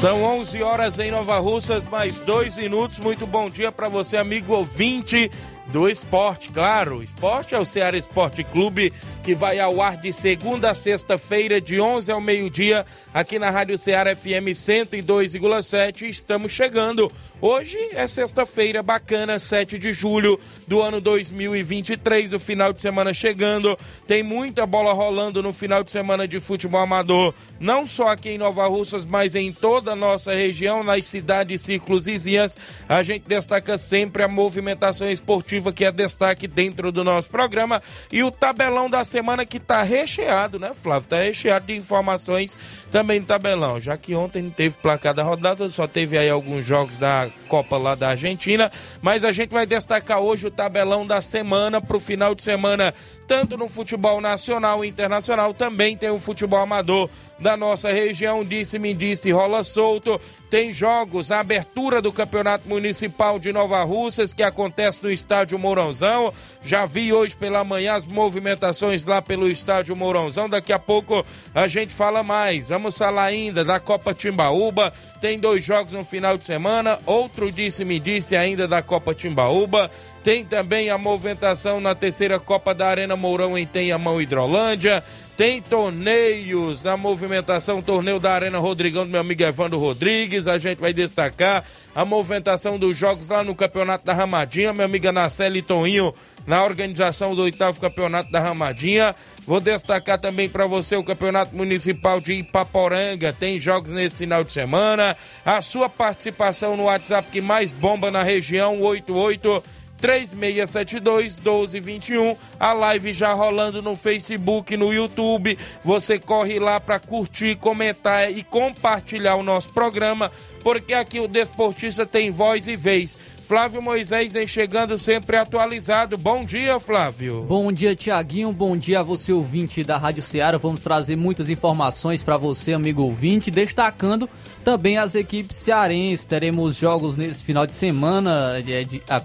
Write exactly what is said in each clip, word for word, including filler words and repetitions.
São onze horas em Nova Russas, mais dois minutos. Muito bom dia para você, amigo ouvinte do esporte. Claro, o esporte é o Ceará Esporte Clube, que vai ao ar de segunda a sexta-feira, de onze ao meio-dia, aqui na Rádio Ceará F M cento e dois vírgula sete. Estamos chegando. Hoje é sexta-feira, bacana, sete de julho do ano dois mil e vinte e três, o final de semana chegando. Tem muita bola rolando no final de semana de futebol amador, não só aqui em Nova Russas, mas em toda a nossa região, nas cidades, círculos vizinhas. A gente destaca sempre a movimentação esportiva, que é destaque dentro do nosso programa, e o tabelão da semana, que tá recheado, né, Flávio? Tá recheado de informações também no tabelão, já que ontem não teve placar da rodada, só teve aí alguns jogos da Copa lá da Argentina, mas a gente vai destacar hoje o tabelão da semana pro final de semana, tanto no futebol nacional e internacional. Também tem o futebol amador da nossa região, disse-me, disse, rola solto. Tem jogos, a abertura do Campeonato Municipal de Nova Russas, que acontece no Estádio Mourãozão. Já vi hoje pela manhã as movimentações lá pelo Estádio Mourãozão. Daqui a pouco a gente fala mais. Vamos falar ainda da Copa Timbaúba. Tem dois jogos no final de semana. Outro disse-me disse ainda da Copa Timbaúba. Tem também a movimentação na terceira Copa da Arena Mourão em Tenhamão Hidrolândia. Tem torneios na movimentação, torneio da Arena Rodrigão do meu amigo Evandro Rodrigues. A gente vai destacar a movimentação dos jogos lá no Campeonato da Ramadinha, minha amiga Nacelle e Toninho, na organização do oitavo Campeonato da Ramadinha. Vou destacar também para você o Campeonato Municipal de Ipaporanga. Tem jogos nesse final de semana. A sua participação no WhatsApp que mais bomba na região, oito oito três seis sete dois um dois dois um. A live já rolando no Facebook, no YouTube. Você corre lá para curtir, comentar e compartilhar o nosso programa, porque aqui o desportista tem voz e vez. Flávio Moisés vem chegando sempre atualizado. Bom dia, Flávio. Bom dia, Tiaguinho. Bom dia a você, ouvinte da Rádio Ceará. Vamos trazer muitas informações para você, amigo ouvinte, destacando também as equipes cearenses. Teremos jogos nesse final de semana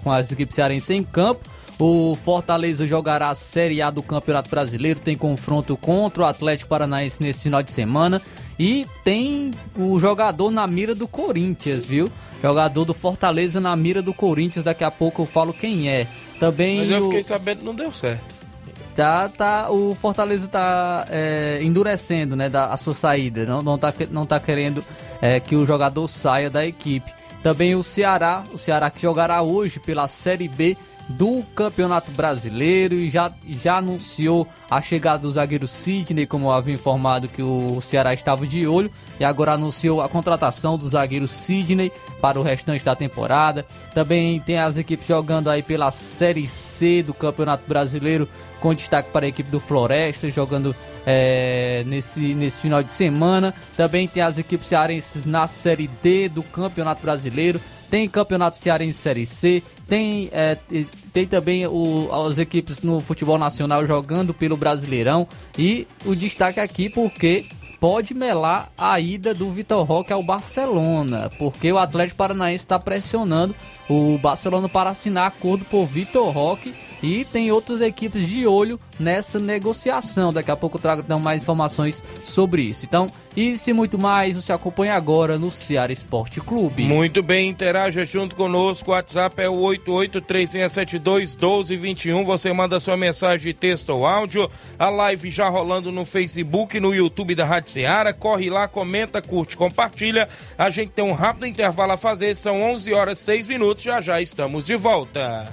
com as equipes cearenses em campo. O Fortaleza jogará a Série A do Campeonato Brasileiro, tem confronto contra o Atlético Paranaense nesse final de semana. E tem o jogador na mira do Corinthians, viu? Jogador do Fortaleza na mira do Corinthians. Daqui a pouco eu falo quem é. Também. Mas eu o... fiquei sabendo que não deu certo. Tá, tá, o Fortaleza tá é, endurecendo, né, da, a sua saída. Não, não, tá, não tá querendo é, que o jogador saia da equipe. Também o Ceará. O Ceará que jogará hoje pela Série B do Campeonato Brasileiro e já, já anunciou a chegada do zagueiro Sidney, como havia informado que o Ceará estava de olho, e agora anunciou a contratação do zagueiro Sidney para o restante da temporada. Também tem as equipes jogando aí pela Série C do Campeonato Brasileiro, com destaque para a equipe do Floresta, jogando é, nesse, nesse final de semana. Também tem as equipes cearenses na Série D do Campeonato Brasileiro. Tem Campeonato Cearense Série C, tem, é, tem também o, as equipes no futebol nacional jogando pelo Brasileirão. E o destaque aqui porque pode melar a ida do Vitor Roque ao Barcelona, porque o Atlético Paranaense está pressionando o Barcelona para assinar acordo por Vitor Roque E tem outras equipes de olho nessa negociação. Daqui a pouco eu trago então mais informações sobre isso. Então, isso e muito mais, você acompanha agora no Ceará Esporte Clube. Muito bem, interaja junto conosco. O WhatsApp é o oito oito três seis sete dois um dois dois um. Você manda sua mensagem, texto ou áudio. A live já rolando no Facebook, no YouTube da Rádio Ceará. Corre lá, comenta, curte, compartilha. A gente tem um rápido intervalo a fazer. São onze horas e seis minutos. Já já estamos de volta.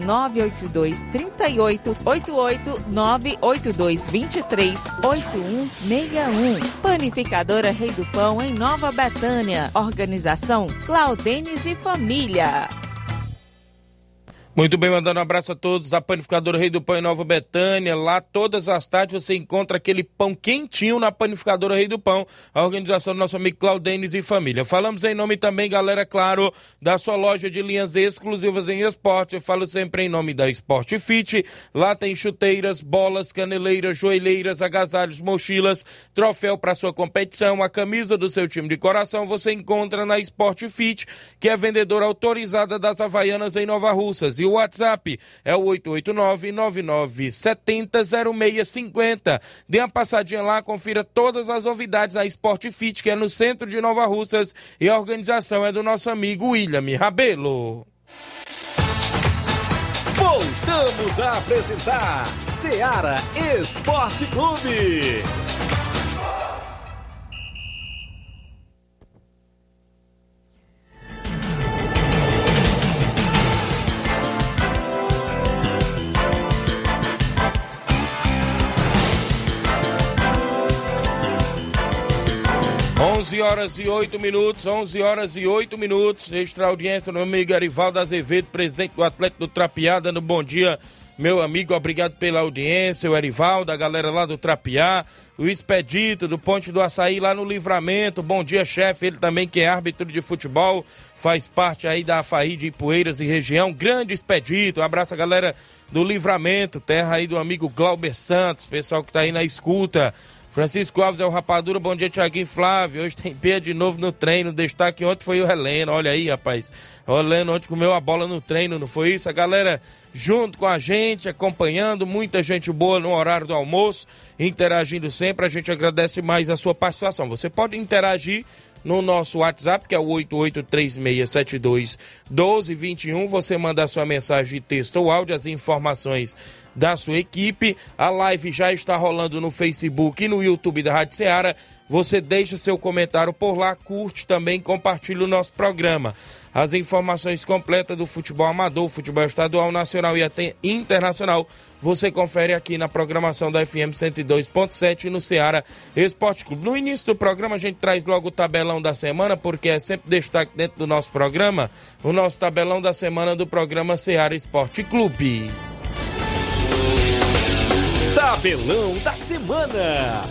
nove oito dois três oito oito oito nove oito dois dois três oito um seis um. Panificadora Rei do Pão em Nova Betânia. Organização Claudenes e Família. Muito bem, mandando um abraço a todos da Panificadora Rei do Pão em Nova Betânia. Lá todas as tardes você encontra aquele pão quentinho na Panificadora Rei do Pão, a organização do nosso amigo Claudenes e Família. Falamos em nome também, galera, claro, da sua loja de linhas exclusivas em esporte. Eu falo sempre em nome da Sport Fit. Lá tem chuteiras, bolas, caneleiras, joelheiras, agasalhos, mochilas, troféu para sua competição, a camisa do seu time de coração. Você encontra na Sport Fit, que é vendedora autorizada das Havaianas em Nova Russas. E o WhatsApp é o oito oito nove nove nove sete zero zero seis cinco zero. Dê uma passadinha lá, confira todas as novidades da Sport Fit, que é no centro de Nova Russas, e a organização é do nosso amigo William Rabelo. Voltamos a apresentar Ceará Esporte Clube. onze horas e oito minutos, onze horas e oito minutos, extra audiência, meu amigo Arivaldo Azevedo, presidente do Atlético do Trapiá, dando bom dia, meu amigo, obrigado pela audiência, o Arivaldo, a galera lá do Trapiá, o Expedito, do Ponte do Açaí, lá no Livramento, bom dia, chefe, ele também que é árbitro de futebol, faz parte aí da A F A I de Ipueiras e região, grande Expedito, um abraço a galera do Livramento, terra aí do amigo Glauber Santos, pessoal que tá aí na escuta. Francisco Alves é o Rapadura, bom dia Tiaguinho Flávio, hoje tem Pia de novo no treino, destaque ontem foi o Heleno, olha aí rapaz, o Heleno ontem comeu a bola no treino, não foi isso? A galera junto com a gente, acompanhando, muita gente boa no horário do almoço, interagindo sempre, a gente agradece mais a sua participação, você pode interagir no nosso WhatsApp, que é o oito oito três seis sete dois um dois dois um. Você manda a sua mensagem de texto ou áudio, as informações da sua equipe. A live já está rolando no Facebook e no YouTube da Rádio Ceará. Você deixa seu comentário por lá, curte também, compartilha o nosso programa. As informações completas do futebol amador, futebol estadual, nacional e até internacional, você confere aqui na programação da F M cento e dois ponto sete no Ceará Esporte Clube. No início do programa a gente traz logo o tabelão da semana, porque é sempre destaque dentro do nosso programa, o nosso tabelão da semana do programa Ceará Esporte Clube. Tabelão da semana.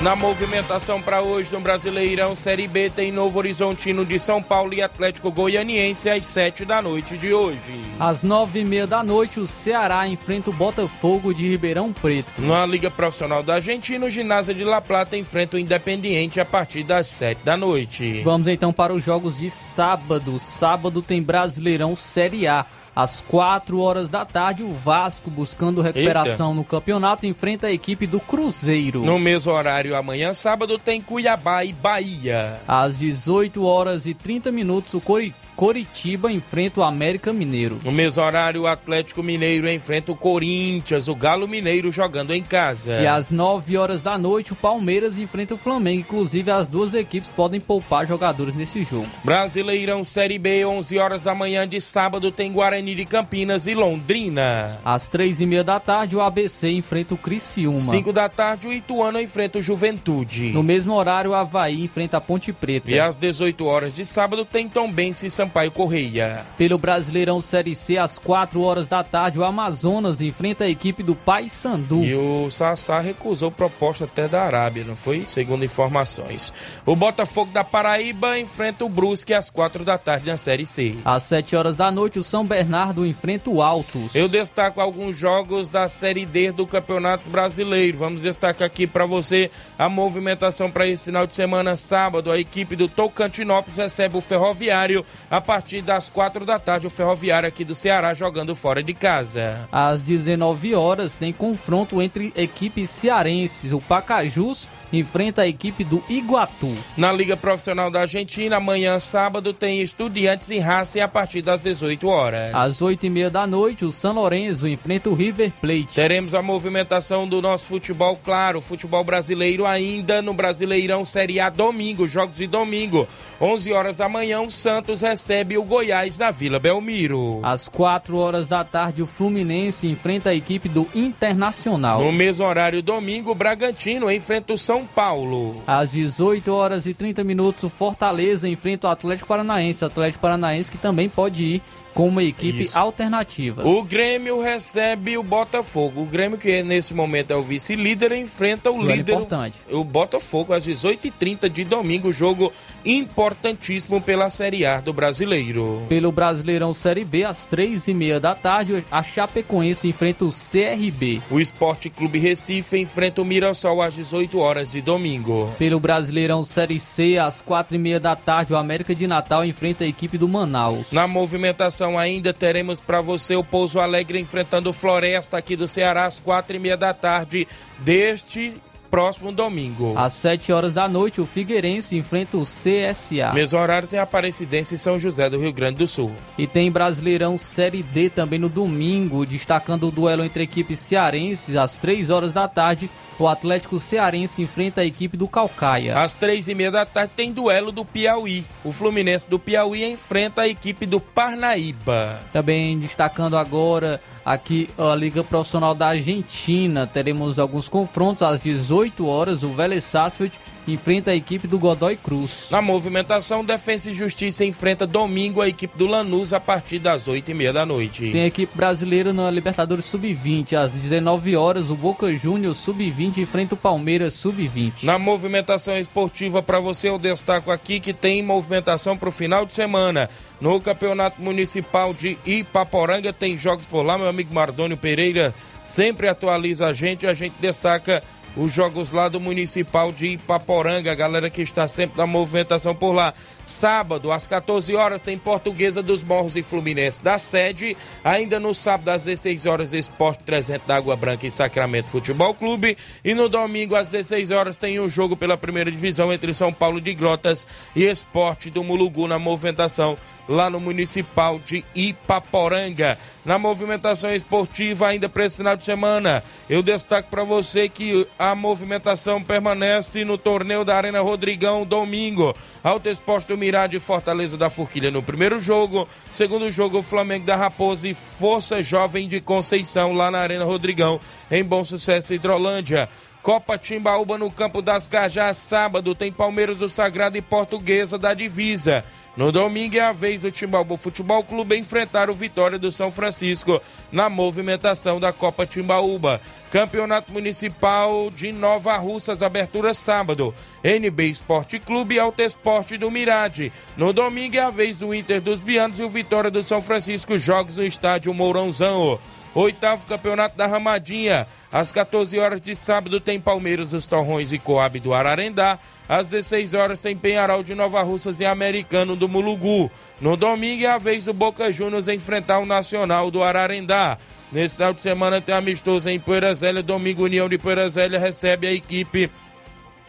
Na movimentação para hoje no Brasileirão Série B tem Novo Horizontino de São Paulo e Atlético Goianiense às sete da noite de hoje. Às nove e meia da noite o Ceará enfrenta o Botafogo de Ribeirão Preto. Na Liga Profissional da Argentina o Ginásio de La Plata enfrenta o Independiente a partir das sete da noite. Vamos então para os jogos de sábado. Sábado tem Brasileirão Série A. Às quatro horas da tarde, o Vasco, buscando recuperação Eita. no campeonato, enfrenta a equipe do Cruzeiro. No mesmo horário, amanhã, sábado, tem Cuiabá e Bahia. Às dezoito horas e trinta minutos, o Corinthians. Coritiba enfrenta o América Mineiro. No mesmo horário, o Atlético Mineiro enfrenta o Corinthians, o Galo Mineiro jogando em casa. E às nove horas da noite, o Palmeiras enfrenta o Flamengo. Inclusive, as duas equipes podem poupar jogadores nesse jogo. Brasileirão Série B, onze horas da manhã de sábado, tem Guarani de Campinas e Londrina. Às três e meia da tarde, o A B C enfrenta o Criciúma. cinco da tarde, o Ituano enfrenta o Juventude. No mesmo horário, o Avaí enfrenta a Ponte Preta. E às dezoito horas de sábado, tem Tombense e Sampaio Correia. Pelo Brasileirão Série C, às quatro horas da tarde, o Amazonas enfrenta a equipe do Paysandu. E o Sassá recusou proposta até da Arábia, não foi? Segundo informações. O Botafogo da Paraíba enfrenta o Brusque às quatro da tarde na Série C. Às sete horas da noite, o São Bernardo enfrenta o Altos. Eu destaco alguns jogos da Série D do Campeonato Brasileiro. Vamos destacar aqui para você a movimentação para esse final de semana. Sábado, a equipe do Tocantinópolis recebe o Ferroviário a partir das quatro da tarde. O Ferroviário aqui do Ceará jogando fora de casa. Às dezenove horas tem confronto entre equipes cearenses. O Pacajus enfrenta a equipe do Iguatu. Na Liga Profissional da Argentina, amanhã sábado tem Estudiantes e Racing a partir das dezoito horas. Às oito e meia da noite, o San Lorenzo enfrenta o River Plate. Teremos a movimentação do nosso futebol, claro, futebol brasileiro ainda no Brasileirão Série A domingo, jogos de domingo. onze horas da manhã, o Santos recebe o Goiás na Vila Belmiro. Às quatro horas da tarde, o Fluminense enfrenta a equipe do Internacional. No mesmo horário, domingo, o Bragantino enfrenta o São Paulo. Às dezoito horas e trinta minutos, o Fortaleza enfrenta o Atlético Paranaense. Atlético Paranaense que também pode ir com uma equipe Isso. alternativa. O Grêmio recebe o Botafogo. O Grêmio, que nesse momento é o vice-líder, enfrenta o Duelo líder, importante. o Botafogo, às dezoito e trinta de domingo. Jogo importantíssimo pela Série A do Brasileiro. Pelo Brasileirão Série B, às três e meia da tarde, a Chapecoense enfrenta o C R B. O Esporte Clube Recife enfrenta o Mirassol às dezoito horas de domingo. Pelo Brasileirão Série C, às quatro e meia da tarde, o América de Natal enfrenta a equipe do Manaus. Na movimentação ainda teremos para você o Pouso Alegre enfrentando o Floresta aqui do Ceará às quatro e meia da tarde deste próximo domingo. Às sete horas da noite, o Figueirense enfrenta o C S A. Mesmo horário tem a Aparecidense e São José do Rio Grande do Sul. E tem Brasileirão Série D também no domingo, destacando o duelo entre equipes cearenses às três horas da tarde. O Atlético Cearense enfrenta a equipe do Caucaia. Às três e meia da tarde tem duelo do Piauí. O Fluminense do Piauí enfrenta a equipe do Parnaíba. Também destacando agora aqui a Liga Profissional da Argentina. Teremos alguns confrontos. Às dezoito horas, o Vélez Sarsfield enfrenta a equipe do Godoy Cruz. Na movimentação, Defensa e Justiça enfrenta domingo a equipe do Lanús a partir das oito e meia da noite. Tem a equipe brasileira na Libertadores sub vinte. Às dezenove horas, o Boca Juniors sub vinte enfrenta o Palmeiras sub vinte. Na movimentação esportiva para você, eu destaco aqui que tem movimentação para o final de semana. No Campeonato Municipal de Ipaporanga tem jogos por lá. Meu amigo Mardônio Pereira sempre atualiza a gente e a gente destaca os jogos lá do Municipal de Ipaporanga, a galera que está sempre na movimentação por lá. Sábado, às quatorze horas, tem Portuguesa dos Morros e Fluminense da sede. Ainda no sábado, às dezesseis horas, Esporte trezentos da Água Branca e Sacramento Futebol Clube. E no domingo, às dezesseis horas, tem um jogo pela primeira divisão entre São Paulo de Grotas e Esporte do Mulugu na movimentação lá no Municipal de Ipaporanga. Na movimentação esportiva, ainda para esse final de semana, eu destaco para você que a movimentação permanece no torneio da Arena Rodrigão, domingo. Alto Esporte do Mirade e Fortaleza da Forquilha no primeiro jogo. Segundo jogo, Flamengo da Raposa e Força Jovem de Conceição, lá na Arena Rodrigão, em Bom Sucesso, Hidrolândia. Copa Timbaúba no Campo das Cajás, sábado tem Palmeiras do Sagrado e Portuguesa da Divisa. No domingo é a vez do Timbaúba Futebol Clube enfrentar o Vitória do São Francisco na movimentação da Copa Timbaúba. Campeonato Municipal de Nova Russas, abertura sábado. N B Esporte Clube e Alto Esporte do Mirade. No domingo é a vez do Inter dos Bianos e o Vitória do São Francisco, jogos no Estádio Mourãozão. Oitavo Campeonato da Ramadinha. Às quatorze horas de sábado tem Palmeiras dos Torrões e Coab do Ararendá. Às dezesseis horas tem Penharol de Nova Russas e Americano do Mulugu. No domingo é a vez do Boca Juniors enfrentar o Nacional do Ararendá. Nesse final de semana tem amistoso em Poeirazélia. Domingo, União de Poeirazélia recebe a equipe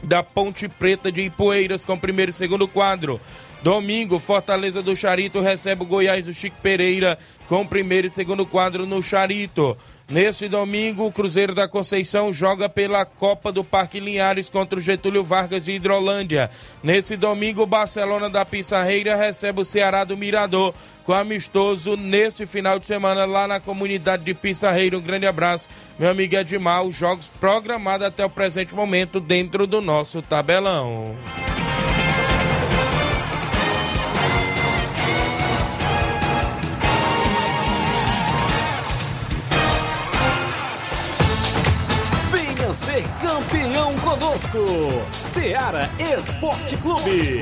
da Ponte Preta de Ipueiras com o primeiro e segundo quadro. Domingo, Fortaleza do Charito recebe o Goiás do Chico Pereira com o primeiro e segundo quadro no Charito. Neste domingo, o Cruzeiro da Conceição joga pela Copa do Parque Linhares contra o Getúlio Vargas de Hidrolândia. Nesse domingo, o Barcelona da Pissarreira recebe o Ceará do Mirador com amistoso neste final de semana lá na comunidade de Pissarreira. Um grande abraço, meu amigo Edmar. Os jogos programados até o presente momento dentro do nosso tabelão. Ser campeão conosco, Ceará Esporte Clube.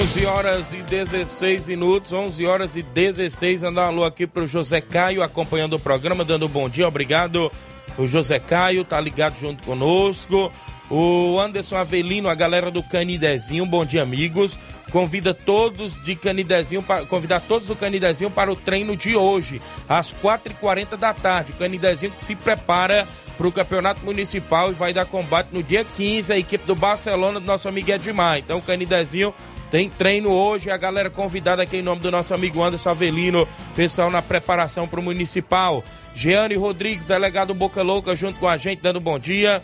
onze horas e dezesseis minutos, onze horas e dezesseis. Andar um alô aqui pro José Caio acompanhando o programa, dando um bom dia, obrigado. O José Caio tá ligado junto conosco. O Anderson Avelino, a galera do Canidezinho, bom dia, amigos. Convida todos de Canidezinho, convidar todos do Canidezinho para o treino de hoje, às quatro e quarenta da tarde. O Canidezinho que se prepara para o Campeonato Municipal e vai dar combate no dia quinze, a equipe do Barcelona, do nosso amigo Edmar. Então, o Canidezinho tem treino hoje, a galera convidada aqui em nome do nosso amigo Anderson Avelino, pessoal na preparação para o Municipal. Jeane Rodrigues, delegado Boca Louca, junto com a gente, dando bom dia.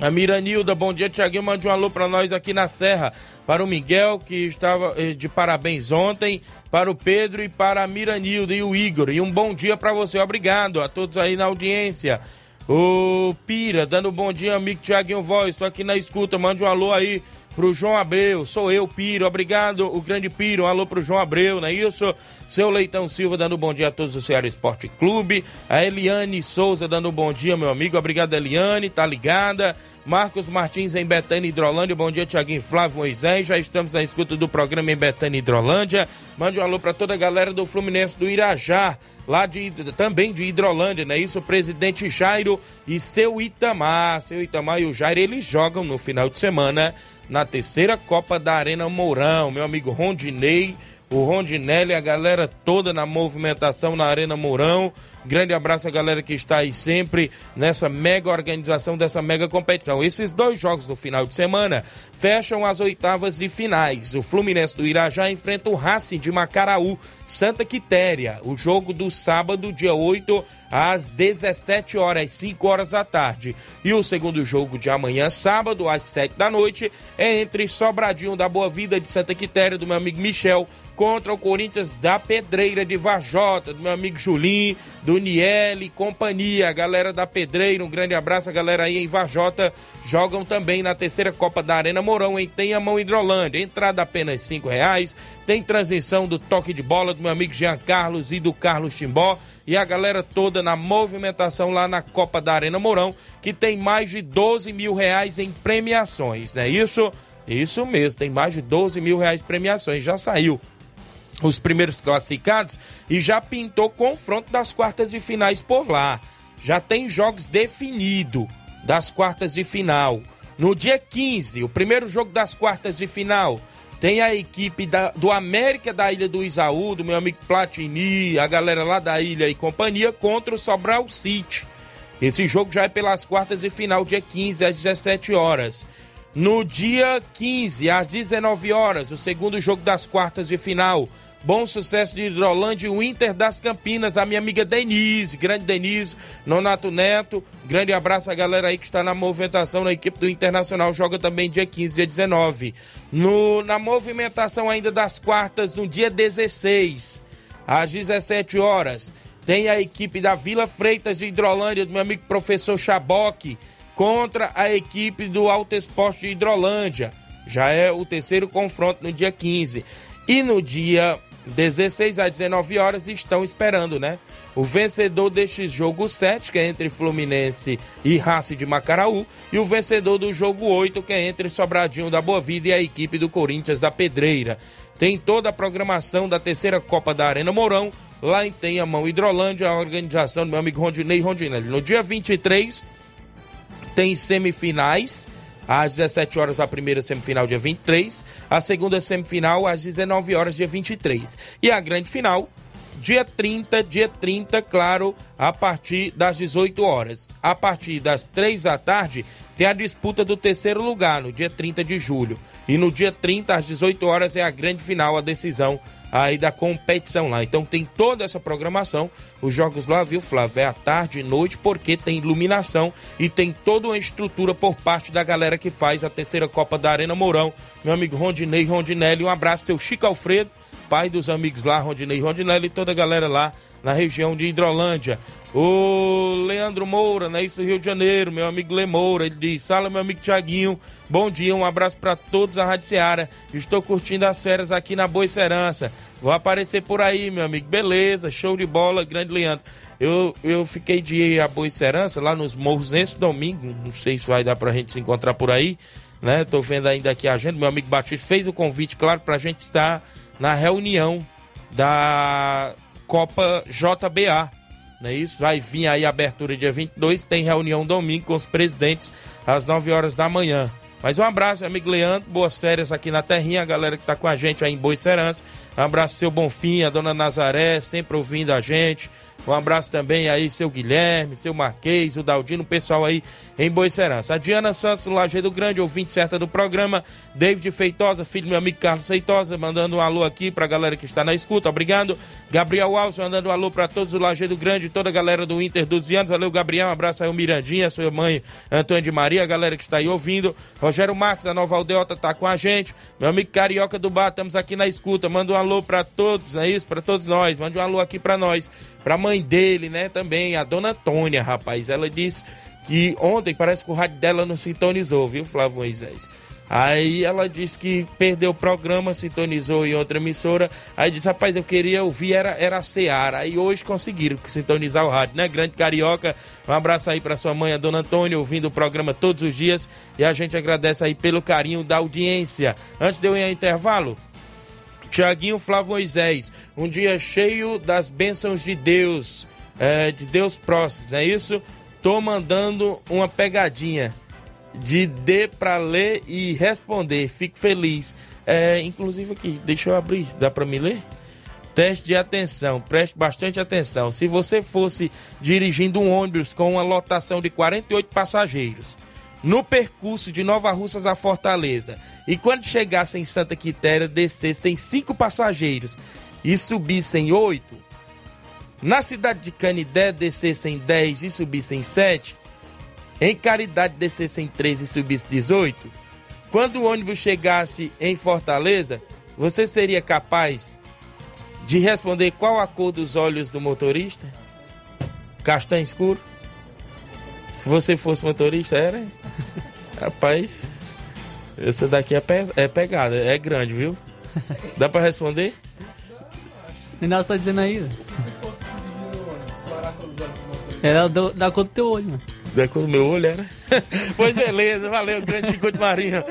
A Miranilda, bom dia, Tiaguinho, mande um alô para nós aqui na Serra, para o Miguel, que estava de parabéns ontem, para o Pedro e para a Miranilda e o Igor, e um bom dia para você, obrigado a todos aí na audiência. O Pira, dando bom dia, amigo Tiaguinho Voz, estou aqui na escuta, mande um alô aí pro João Abreu, sou eu, Piro, obrigado, o grande Piro, um alô pro João Abreu, não é isso? Seu Leitão Silva dando bom dia a todos do Ceará Esporte Clube, a Eliane Souza dando bom dia, meu amigo, obrigado, Eliane, tá ligada. Marcos Martins em Betânia Hidrolândia, bom dia, Tiaguinho, Flávio Moisés, já estamos na escuta do programa em Betânia Hidrolândia, mande um alô pra toda a galera do Fluminense do Irajá, lá de, também de Hidrolândia, não é isso? O presidente Jairo e seu Itamar, seu Itamar e o Jairo, eles jogam no final de semana na terceira Copa da Arena Mourão, meu amigo Rondinei, o Rondinelli, a galera toda na movimentação na Arena Mourão. Grande abraço a galera que está aí sempre nessa mega organização dessa mega competição. Esses dois jogos do final de semana fecham as oitavas de finais. O Fluminense do Irajá enfrenta o Racing de Macaraú, Santa Quitéria. O jogo do sábado, dia oito, às dezessete horas, às cinco horas da tarde. E o segundo jogo de amanhã, sábado, às sete da noite, é entre Sobradinho da Boa Vida de Santa Quitéria, do meu amigo Michel, contra o Corinthians da Pedreira de Varjota, do meu amigo Julinho, do Niel e companhia, a galera da Pedreira, um grande abraço, a galera aí em Varjota, jogam também na terceira Copa da Arena Mourão, em Tenhamão Hidrolândia, entrada apenas cinco reais, tem transmissão do toque de bola do meu amigo Jean Carlos e do Carlos Timbó, e a galera toda na movimentação lá na Copa da Arena Mourão, que tem mais de doze mil reais em premiações, não é isso? Isso mesmo, tem mais de doze mil reais premiações, já saiu os primeiros classificados e já pintou confronto das quartas de finais por lá. Já tem jogos definidos das quartas de final. No dia quinze, o primeiro jogo das quartas de final, tem a equipe da, do América da Ilha do Isaú, do meu amigo Platini, a galera lá da Ilha e companhia, contra o Sobral City. Esse jogo já é pelas quartas de final, dia quinze, às dezessete horas. No dia quinze, às dezenove horas, o segundo jogo das quartas de final, Bom Sucesso de Hidrolândia e o Inter das Campinas, a minha amiga Denise, grande Denise, Nonato Neto, grande abraço a galera aí que está na movimentação na equipe do Internacional, joga também dia quinze, dia dezenove. No, na movimentação ainda das quartas, no dia dezesseis, às dezessete horas, tem a equipe da Vila Freitas de Hidrolândia, do meu amigo professor Chaboque, contra a equipe do Alto Esporte de Hidrolândia, já é o terceiro confronto no dia quinze. E no dia dezesseis, às dezenove horas, estão esperando, né? O vencedor deste jogo sete, que é entre Fluminense e Racing de Macaraú, e o vencedor do jogo oito, que é entre Sobradinho da Boa Vida e a equipe do Corinthians da Pedreira. Tem toda a programação da terceira Copa da Arena Mourão, lá em Tenhamão Hidrolândia, a organização do meu amigo Rondinei Rondinelli. No dia vinte e três, tem semifinais, às dezessete horas a primeira semifinal, dia vinte e três, a segunda semifinal às dezenove horas, dia vinte e três, e a grande final dia trinta, dia trinta, claro, a partir das dezoito horas. A partir das três da tarde, tem a disputa do terceiro lugar, no dia trinta de julho. E no dia trinta, às dezoito horas, é a grande final, a decisão aí da competição lá. Então tem toda essa programação, os jogos lá, viu, Flávio? É à tarde e noite, porque tem iluminação e tem toda uma estrutura por parte da galera que faz a terceira Copa da Arena Mourão. Meu amigo Rondinei, Rondinelli, um abraço, seu Chico Alfredo, pai dos amigos lá, Rondinei, Rondinelli, e toda a galera lá na região de Hidrolândia. O Leandro Moura, né? Isso, Rio de Janeiro, meu amigo Lê Moura, ele diz: Sala, meu amigo Tiaguinho, bom dia, um abraço pra todos a Rádio Ceará, estou curtindo as férias aqui na Boa Serança, vou aparecer por aí, meu amigo, beleza, show de bola, grande Leandro. Eu, eu fiquei de ir a Boa Serança, lá nos morros, nesse domingo, não sei se vai dar pra gente se encontrar por aí, né? Tô vendo ainda aqui a gente, meu amigo Batista fez o convite, claro, pra gente estar na reunião da Copa J B A, não é isso? Vai vir aí a abertura dia vinte e dois, tem reunião domingo com os presidentes às nove horas da manhã. Mas um abraço, amigo Leandro, boas férias aqui na terrinha, a galera que tá com a gente aí em Boa Serança. Um abraço, seu Bonfim, a dona Nazaré, sempre ouvindo a gente. Um abraço também aí, seu Guilherme, seu Marquês, o Daldino, o pessoal aí em Boa Serança. A Diana Santos, Lajeado Grande, ouvinte certa do programa. David Feitosa, filho do meu amigo Carlos Feitosa, mandando um alô aqui pra galera que está na escuta, obrigado. Gabriel Alves, mandando um alô pra todos do Lajeado Grande, toda a galera do Inter dos Vianos. Valeu, Gabriel, um abraço aí o Mirandinha, sua mãe Antônio de Maria, a galera que está aí ouvindo. Rogério Marques, da Nova Aldeota, tá com a gente. Meu amigo Carioca do Bar, estamos aqui na escuta, manda um alô pra todos, não é isso? Pra todos nós, manda um alô aqui pra nós, pra mãe dele, né, também, a dona Antônia, rapaz, ela disse que ontem parece que o rádio dela não sintonizou, viu, Flávio Moisés? Aí ela disse que perdeu o programa, sintonizou em outra emissora, aí disse, rapaz, eu queria ouvir, era, era a Ceará, aí hoje conseguiram sintonizar o rádio, né, grande Carioca, um abraço aí pra sua mãe, a dona Antônia, ouvindo o programa todos os dias, e a gente agradece aí pelo carinho da audiência. Antes de eu ir ao intervalo, Tiaguinho, Flávio Moisés, um dia cheio das bênçãos de Deus, é, de Deus próximos, não é isso? Tô mandando uma pegadinha de dê pra ler e responder, fico feliz. É, inclusive aqui, deixa eu abrir, dá pra me ler? Teste de atenção, preste bastante atenção. Se você fosse dirigindo um ônibus com uma lotação de quarenta e oito passageiros, no percurso de Nova Russas a Fortaleza, e quando chegassem em Santa Quitéria, descessem cinco passageiros e subissem oito, na cidade de Canidé descessem dez e subissem sete, em Caridade descessem treze e subissem dezoito, quando o ônibus chegasse em Fortaleza, você seria capaz de responder qual a cor dos olhos do motorista? Castanho escuro? Se você fosse motorista, era, né? Rapaz, essa daqui é, pe- é pegada, é grande, viu? Dá pra responder? O Ninaldo tá dizendo aí, velho. Se tu fosse dividindo o ônibus, parar com os olhos do motorista. Era da cor do teu olho, mano. Da cor do meu olho, era? Pois beleza, valeu, grande Chico de Marinho.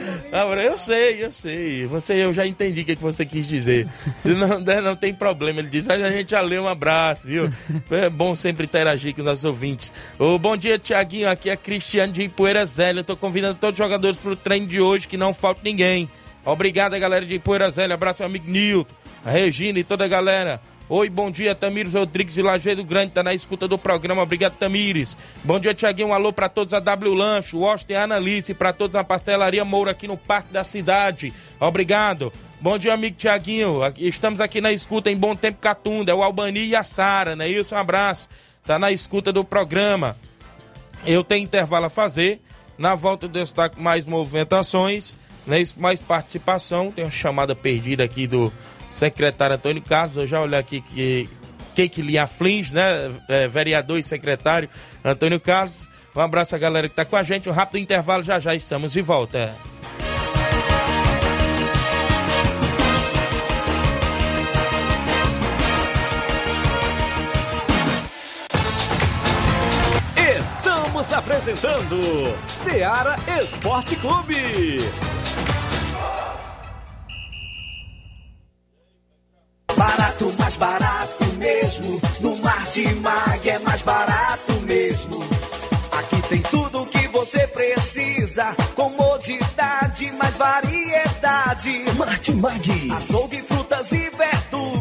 Eu sei, eu sei. Você, eu já entendi o que você quis dizer. Se não der, não tem problema. Ele diz, a gente já leu, um abraço, viu? É bom sempre interagir com os nossos ouvintes. Ô, bom dia, Tiaguinho. Aqui é Cristiano de Ipueira Zélia. Eu tô convidando todos os jogadores pro treino de hoje, que não falta ninguém. Obrigado, galera de Ipueira Zélia. Abraço, meu amigo Nilton, a Regina e toda a galera. Oi, bom dia, Tamires Rodrigues de Lajeado Grande, tá na escuta do programa, obrigado, Tamires. Bom dia, Tiaguinho, um alô pra todos a W Lancho, Washington e Analice, pra todos a Pastelaria Moura aqui no Parque da Cidade, obrigado. Bom dia, amigo Tiaguinho, estamos aqui na escuta em Bom Tempo Catunda, é o Albani e a Sara, né? Isso, um abraço, tá na escuta do programa. Eu tenho intervalo a fazer, na volta eu destaco mais movimentações, né? Mais participação, tem uma chamada perdida aqui do secretário Antônio Carlos, eu já olhei aqui que, que, que lhe aflige, né? É, vereador e secretário Antônio Carlos. Um abraço à galera que está com a gente. Um rápido intervalo, já já estamos de volta. Estamos apresentando Ceará Esporte Clube. Barato, mais barato mesmo. No Martimag é mais barato mesmo. Aqui tem tudo o que você precisa. Comodidade, mais variedade. Martimag. Açougue, frutas e verduras.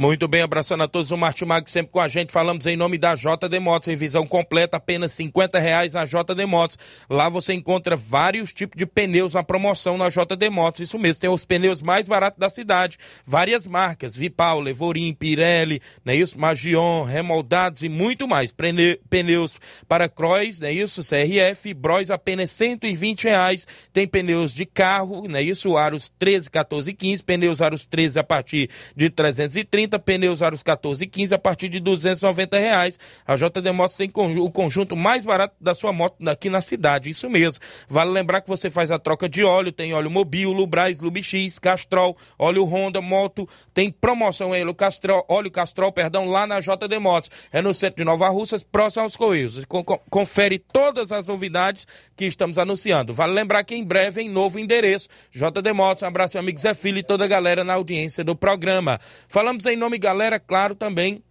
Muito bem, abraçando a todos o Martimag, sempre com a gente. Falamos em nome da J D Motos, revisão completa, apenas cinquenta reais na J D Motos. Lá você encontra vários tipos de pneus na promoção na J D Motos. Isso mesmo, tem os pneus mais baratos da cidade, várias marcas, Vipau, Levorim, Pirelli, não é isso? Magion, Remoldados e muito mais. Pneus para Cross, não é isso? C R F, Bros, apenas cento e vinte reais. Tem pneus de carro, não é isso? Aros treze, catorze e quinze, pneus aros treze a partir de trezentos e trinta. Pneus aros catorze e quinze a partir de duzentos e noventa reais. A J D Motos tem o conjunto mais barato da sua moto aqui na cidade, isso mesmo. Vale lembrar que você faz a troca de óleo, tem óleo Mobil, Lubrais, Lubix, Castrol, óleo Honda, moto, tem promoção em Castrol, óleo Castrol, perdão, lá na J D Motos. É no centro de Nova Russas, próximo aos Correios. Confere todas as novidades que estamos anunciando. Vale lembrar que em breve, em novo endereço, J D Motos. Um abraço, meu amigo Zé Filho e toda a galera na audiência do programa. Falamos em nome, galera, claro, também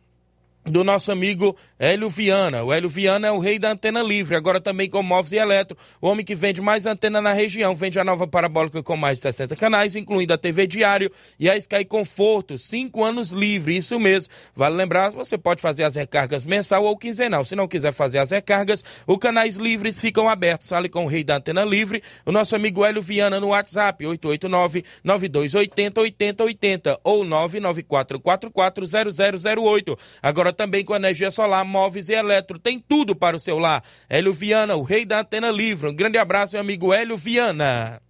do nosso amigo Hélio Viana. O Hélio Viana é o rei da antena livre, agora também com móveis e eletro. O homem que vende mais antena na região, vende a nova parabólica com mais de sessenta canais, incluindo a T V Diário e a Sky Conforto, cinco anos livre, isso mesmo. Vale lembrar, você pode fazer as recargas mensal ou quinzenal. Se não quiser fazer as recargas, os canais livres ficam abertos. Fale com o rei da antena livre, o nosso amigo Hélio Viana, no WhatsApp, oito oito nove, nove dois oito zero, oito zero oito zero ou nove nove quatro quatro quatro zero zero zero oito. Agora também com energia solar, móveis e eletro, tem tudo para o seu lar. Hélio Viana, o rei da antena livre. Um grande abraço, meu amigo Hélio Viana.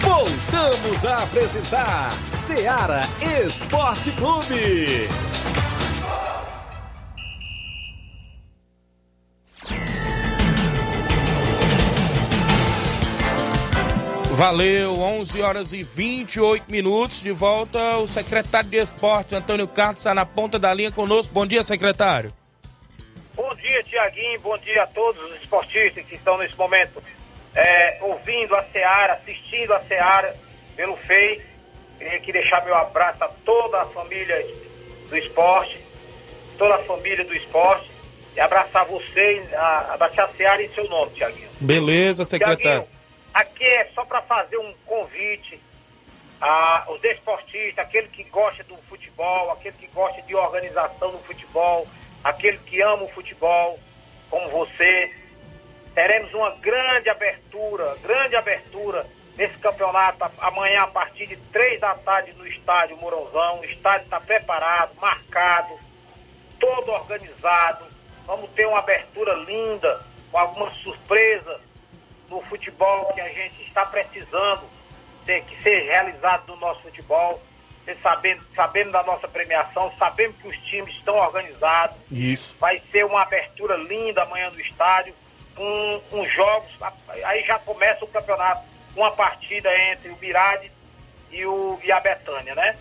Voltamos a apresentar Ceará Esporte Clube. Valeu, onze horas e vinte e oito minutos, de volta o secretário de Esporte, Antônio Carlos, está na ponta da linha conosco. Bom dia, secretário. Bom dia, Tiaguinho, bom dia a todos os esportistas que estão nesse momento é, ouvindo a Ceará, assistindo a Ceará pelo Face. Queria aqui deixar meu abraço a toda a família do esporte, toda a família do esporte, e abraçar você, a, abraçar a Ceará em seu nome, Tiaguinho. Beleza, secretário. Tiaguinho, aqui é só para fazer um convite aos desportistas, aquele que gosta do futebol, aquele que gosta de organização no futebol, aquele que ama o futebol, como você. Teremos uma grande abertura, grande abertura nesse campeonato amanhã a partir de três da tarde no Estádio Mourãozão. O estádio está preparado, marcado, todo organizado. Vamos ter uma abertura linda, com algumas surpresas no futebol que a gente está precisando ter, que ser realizado no nosso futebol, sabendo, sabendo da nossa premiação, sabendo que os times estão organizados. Isso. Vai ser uma abertura linda amanhã no estádio, com um, um jogos, aí já começa o campeonato, uma partida entre o Mirade e, o, e a Betânia, né?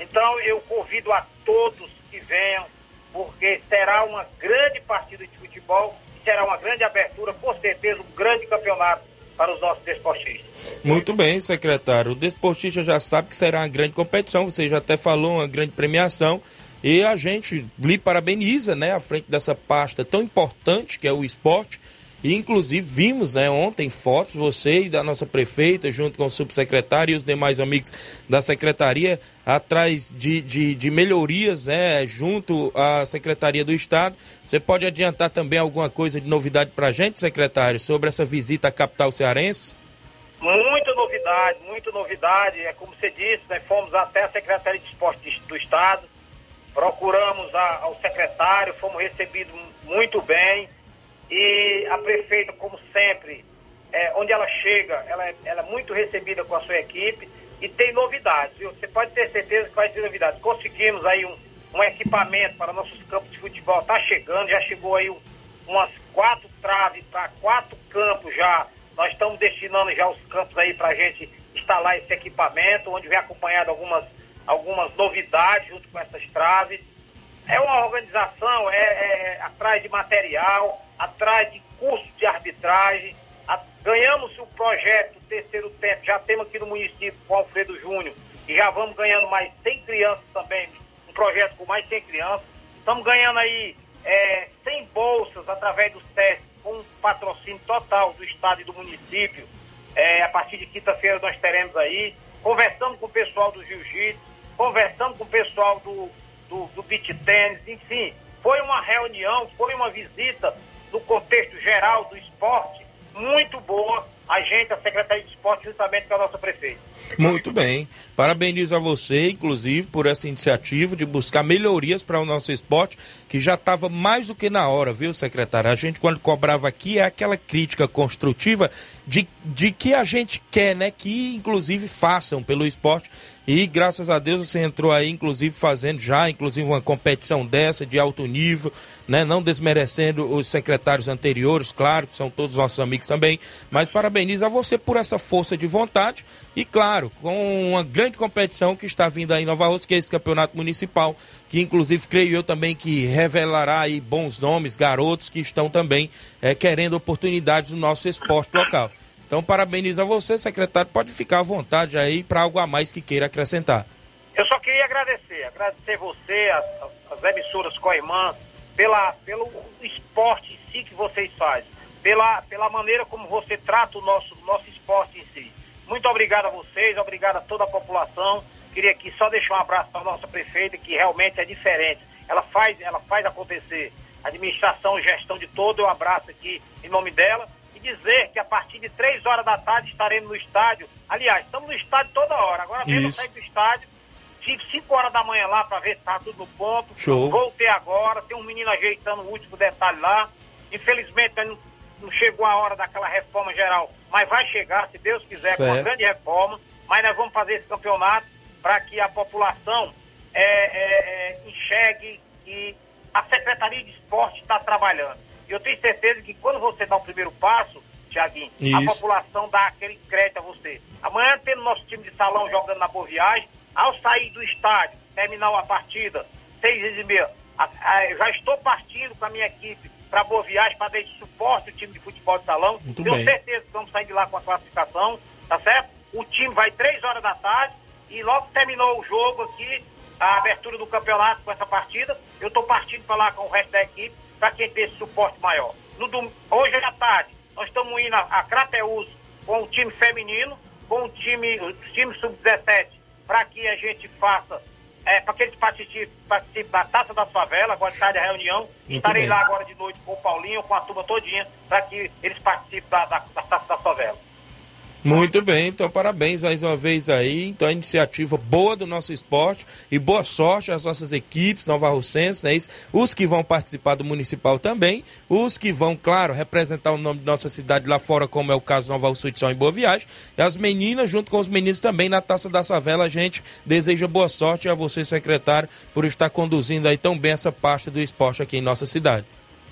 Então eu convido a todos que venham, porque terá uma grande partida de futebol, será uma grande abertura, com certeza um grande campeonato para os nossos desportistas. Muito bem, secretário. O desportista já sabe que será uma grande competição, você já até falou, uma grande premiação, e a gente lhe parabeniza, né, à frente dessa pasta tão importante que é o esporte. E inclusive vimos, né, ontem fotos, você e da nossa prefeita, junto com o subsecretário e os demais amigos da secretaria, atrás de, de, de melhorias, né, junto à Secretaria do Estado. Você pode adiantar também alguma coisa de novidade para a gente, secretário, sobre essa visita à capital cearense? Muita novidade, muita novidade. É como você disse, né, fomos até a Secretaria de Esporte do Estado, procuramos a, ao secretário, fomos recebidos muito bem. E a prefeita, como sempre, é, onde ela chega, ela é, ela é muito recebida com a sua equipe e tem novidades, viu? Você pode ter certeza que vai ter novidades. Conseguimos aí um, um equipamento para nossos campos de futebol, está chegando, já chegou aí um, umas quatro traves para quatro campos já. Nós estamos destinando já os campos aí para a gente instalar esse equipamento, onde vem acompanhado algumas, algumas novidades junto com essas traves. É uma organização, é, é atrás de material, atrás de curso de arbitragem. A, ganhamos o projeto terceiro tempo, já temos aqui no município com o Alfredo Júnior, e já vamos ganhando mais cem crianças também, um projeto com mais cem crianças. Estamos ganhando aí é, cem bolsas através do S E S C, com um patrocínio total do estado e do município. É, a partir de quinta-feira nós teremos aí, conversando com o pessoal do jiu-jitsu, conversando com o pessoal do, do, do beach tênis, enfim, foi uma reunião, foi uma visita do contexto geral do esporte, muito boa, a gente, a Secretaria de Esporte, justamente com a nossa prefeita. Muito bem, parabenizo a você, inclusive, por essa iniciativa de buscar melhorias para o nosso esporte, que já estava mais do que na hora, viu, secretário? A gente, quando cobrava aqui, é aquela crítica construtiva de, de que a gente quer, né, que, inclusive, façam pelo esporte. E, graças a Deus, você entrou aí, inclusive, fazendo já, inclusive, uma competição dessa, de alto nível, né, não desmerecendo os secretários anteriores, claro, que são todos nossos amigos também, mas parabenizo a você por essa força de vontade e, claro, com uma grande competição que está vindo aí em Nova Russas, que é esse campeonato municipal, que, inclusive, creio eu também que revelará aí bons nomes, garotos que estão também é, querendo oportunidades do nosso esporte local. Então, parabenizo a você, secretário. Pode ficar à vontade aí para algo a mais que queira acrescentar. Eu só queria agradecer. Agradecer você, as, as emissoras co-irmãs, pela, pelo esporte em si que vocês fazem. Pela, pela maneira como você trata o nosso, nosso esporte em si. Muito obrigado a vocês, obrigado a toda a população. Queria aqui só deixar um abraço para a nossa prefeita, que realmente é diferente. Ela faz, ela faz acontecer. Administração e gestão de todo, eu abraço aqui em nome dela. Dizer que a partir de três horas da tarde estaremos no estádio, aliás, estamos no estádio toda hora, agora mesmo eu saio do estádio, tive cinco horas da manhã lá para ver se está tudo no ponto. Show. Voltei agora, tem um menino ajeitando o último detalhe lá, infelizmente não, não chegou a hora daquela reforma geral, mas vai chegar, se Deus quiser, certo, com uma grande reforma, mas nós vamos fazer esse campeonato para que a população é, é, é, enxergue que a Secretaria de Esporte está trabalhando. Eu tenho certeza que quando você dá o primeiro passo, Tiaguinho, a população dá aquele crédito a você. Amanhã temos nosso time de salão jogando na Boa Viagem. Ao sair do estádio, terminar a partida, seis e meia, eu já estou partindo com a minha equipe para Boa Viagem, para dar esse suporte ao time de futebol de salão. Muito tenho bem. Certeza que vamos sair de lá com a classificação, tá certo? O time vai três horas da tarde e logo terminou o jogo aqui, a abertura do campeonato com essa partida, eu estou partindo para lá com o resto da equipe, para quem tem esse suporte maior. No dom... Hoje à tarde, nós estamos indo a, a Crateús com o time feminino, com o time, o time sub dezessete, para que a gente faça, é, para que eles participem, participem da Taça da Favela, agora está de reunião. Muito estarei bem. Lá agora de noite com o Paulinho, com a turma todinha, para que eles participem da, da, da Taça da Favela. Muito bem, então parabéns mais uma vez aí, então a iniciativa boa do nosso esporte e boa sorte às nossas equipes novarrocenses, né? Os que vão participar do municipal também, os que vão, claro, representar o nome de nossa cidade lá fora, como é o caso do Nova Russas e Boa Viagem, e as meninas junto com os meninos também na Taça da Favela. A gente deseja boa sorte a você, secretário, por estar conduzindo aí tão bem essa pasta do esporte aqui em nossa cidade.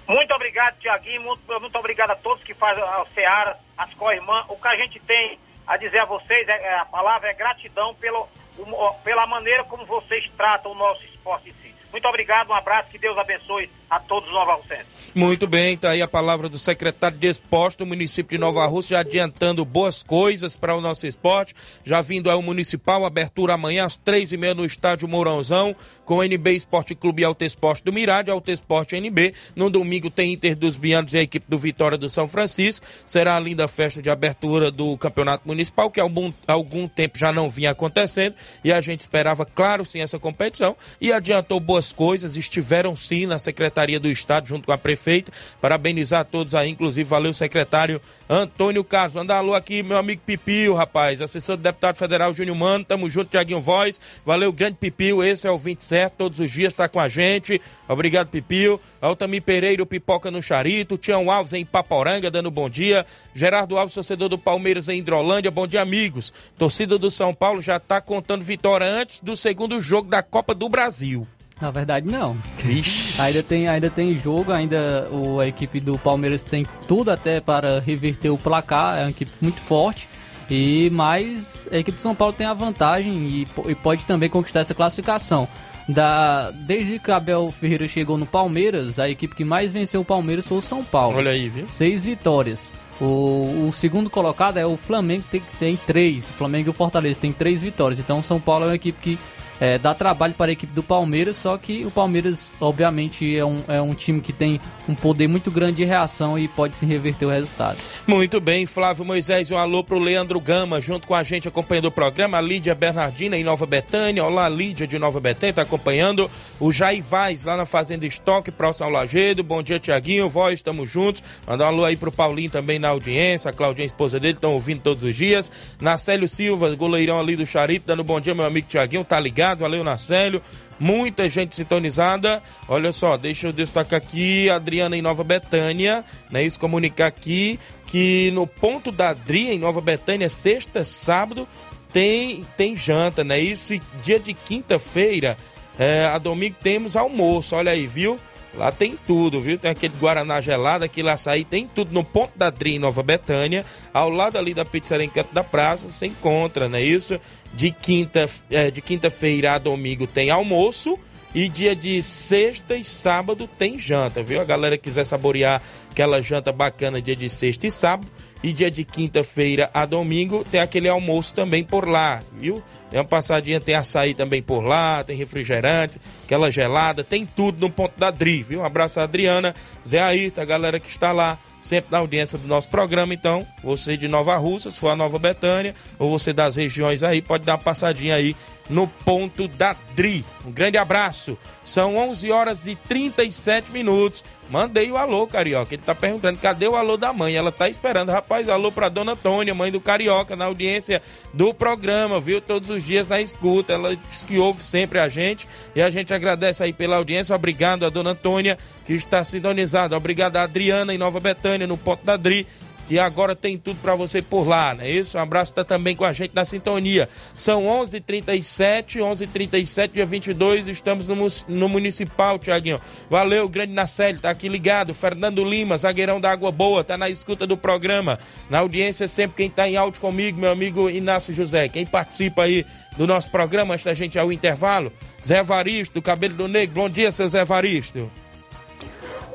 Muito obrigado, Tiaguinho, muito, muito obrigado a todos que fazem o Ceará, as co-irmãs. O que a gente tem a dizer a vocês, é, a palavra é gratidão pelo, um, pela maneira como vocês tratam o nosso esporte em si. Muito obrigado, um abraço, que Deus abençoe a todos os Nova Russas. Muito bem, está aí a palavra do secretário de Esporte do município de Nova Russa, já adiantando boas coisas para o nosso esporte, já vindo ao municipal, abertura amanhã às três e meia no Estádio Mourãozão, com o N B Esporte Clube e Alto Esporte do Mirade, Alto Esporte N B, no domingo tem Inter dos Bianos e a equipe do Vitória do São Francisco, será a linda festa de abertura do Campeonato Municipal, que há algum, algum tempo já não vinha acontecendo, e a gente esperava, claro, sim, essa competição, e adiantou boas coisas, estiveram sim na Secretaria do Estado, junto com a prefeita. Parabenizar a todos aí, inclusive, valeu o secretário Antônio Carlos. Manda alô aqui, meu amigo Pipio, rapaz, assessor do deputado federal Júnior Mano, tamo junto, Tiaguinho Voz, valeu, grande Pipio, esse é o vinte e sete, todos os dias tá com a gente, obrigado, Pipio. Altamir Pereira, o Pipoca no Charito, Tião Alves em Ipaporanga, dando bom dia, Gerardo Alves, torcedor do Palmeiras em Hidrolândia, bom dia, amigos, torcida do São Paulo já tá contando vitória antes do segundo jogo da Copa do Brasil. Na verdade, não. Ixi. Ainda tem, ainda tem jogo, ainda o, a equipe do Palmeiras tem tudo até para reverter o placar, é uma equipe muito forte. E, mas a equipe de São Paulo tem a vantagem e, e pode também conquistar essa classificação. Da, desde que Abel Ferreira chegou no Palmeiras, a equipe que mais venceu o Palmeiras foi o São Paulo. Olha aí, viu? Seis vitórias. O, o segundo colocado é o Flamengo, que tem, tem três. O Flamengo e o Fortaleza tem três vitórias. Então o São Paulo é uma equipe que é, dá trabalho para a equipe do Palmeiras. Só que o Palmeiras, obviamente, é um, é um time que tem um poder muito grande de reação e pode se reverter o resultado. Muito bem, Flávio Moisés. Um alô pro Leandro Gama, junto com a gente acompanhando o programa. A Lídia Bernardina em Nova Betânia. Olá, Lídia de Nova Betânia, está acompanhando. O Jair Vaz, lá na Fazenda Estoque, próximo ao Lagedo. Bom dia, Tiaguinho Voz, estamos juntos. Mandar um alô aí pro Paulinho também na audiência. A Claudinha, a esposa dele, estão ouvindo todos os dias. Nacélio Silva, goleirão ali do Charito, dando bom dia, meu amigo Tiaguinho. Tá ligado, valeu, Nacélio. Muita gente sintonizada. Olha só, deixa eu destacar aqui a Adriana em Nova Betânia, né? Isso, comunicar aqui que no Ponto da Adria, em Nova Betânia, sexta, sábado, tem, tem janta, né? Isso, e dia de quinta-feira, é, a domingo, temos almoço, olha aí, viu? Lá tem tudo, viu? Tem aquele Guaraná gelado, aquele açaí, tem tudo no Ponto da Adria, em Nova Betânia, ao lado ali da pizzaria Encanto da Praça, você encontra, né? Isso, de quinta, é, de quinta-feira a domingo tem almoço, e dia de sexta e sábado tem janta, viu? A galera que quiser saborear aquela janta bacana dia de sexta e sábado, e dia de quinta-feira a domingo tem aquele almoço também por lá, viu? Tem uma passadinha, tem açaí também por lá, tem refrigerante, aquela gelada, tem tudo no Ponto da Adri, viu? Um abraço a Adriana, Zé Ayrton, a galera que está lá, sempre na audiência do nosso programa. Então, você de Nova Russas, se for a Nova Betânia, ou você das regiões aí, pode dar uma passadinha aí no Ponto da Dri. Um grande abraço. São onze horas e trinta e sete minutos. Mandei o alô, Carioca. Ele tá perguntando, cadê o alô da mãe? Ela tá esperando. Rapaz, alô pra Dona Antônia, mãe do Carioca, na audiência do programa, viu? Todos os dias na escuta. Ela diz que ouve sempre a gente e a gente agradece aí pela audiência. Obrigado a Dona Antônia, que está sintonizada. Obrigado a Adriana, em Nova Betânia, no Ponto da Dri. E agora tem tudo pra você por lá, né? Isso, um abraço, tá também com a gente na sintonia. São onze e trinta e sete, onze e trinta e sete, dia vinte e dois, estamos no, no Municipal, Tiaguinho. Valeu, grande Nacélio, tá aqui ligado. Fernando Lima, zagueirão da Água Boa, tá na escuta do programa. Na audiência sempre quem tá em áudio comigo, meu amigo Inácio José. Quem participa aí do nosso programa, antes da gente ao intervalo, Zé Evaristo, Cabelo do Negro. Bom dia, seu Zé Evaristo.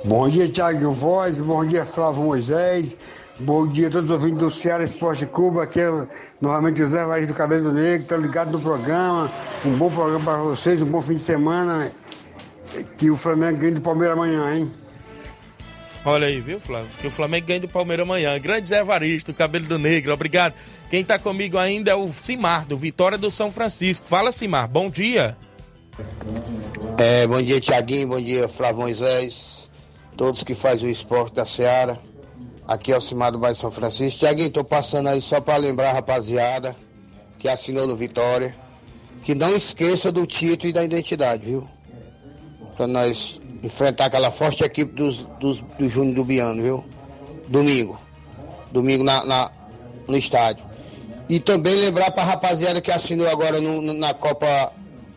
Bom dia, Tiaguinho Voz, bom dia, Flávio Moisés. Bom dia a todos os ouvintes do Ceará Esporte Clube, aqui é novamente o Zé Vaz do Cabelo Negro, tá ligado no programa, um bom programa para vocês, um bom fim de semana, que o Flamengo ganha do Palmeiras amanhã, hein? Olha aí, viu, Flávio, que o Flamengo ganha do Palmeiras amanhã, grande Zé Evaristo, Cabelo do Negro, obrigado. Quem tá comigo ainda é o Simar, do Vitória do São Francisco. Fala, Simar, bom dia. É, bom dia, Tiaguinho, bom dia, Flávio Moisés, todos que fazem o esporte da Ceará. Aqui é o Simar do Bairro São Francisco. Tiaguinho, tô passando aí só para lembrar a rapaziada que assinou no Vitória, que não esqueça do título e da identidade, viu? Para nós enfrentar aquela forte equipe dos, dos, do Júnior do Biano, viu? Domingo. Domingo na, na, no estádio. E também lembrar para a rapaziada que assinou agora no, no, na Copa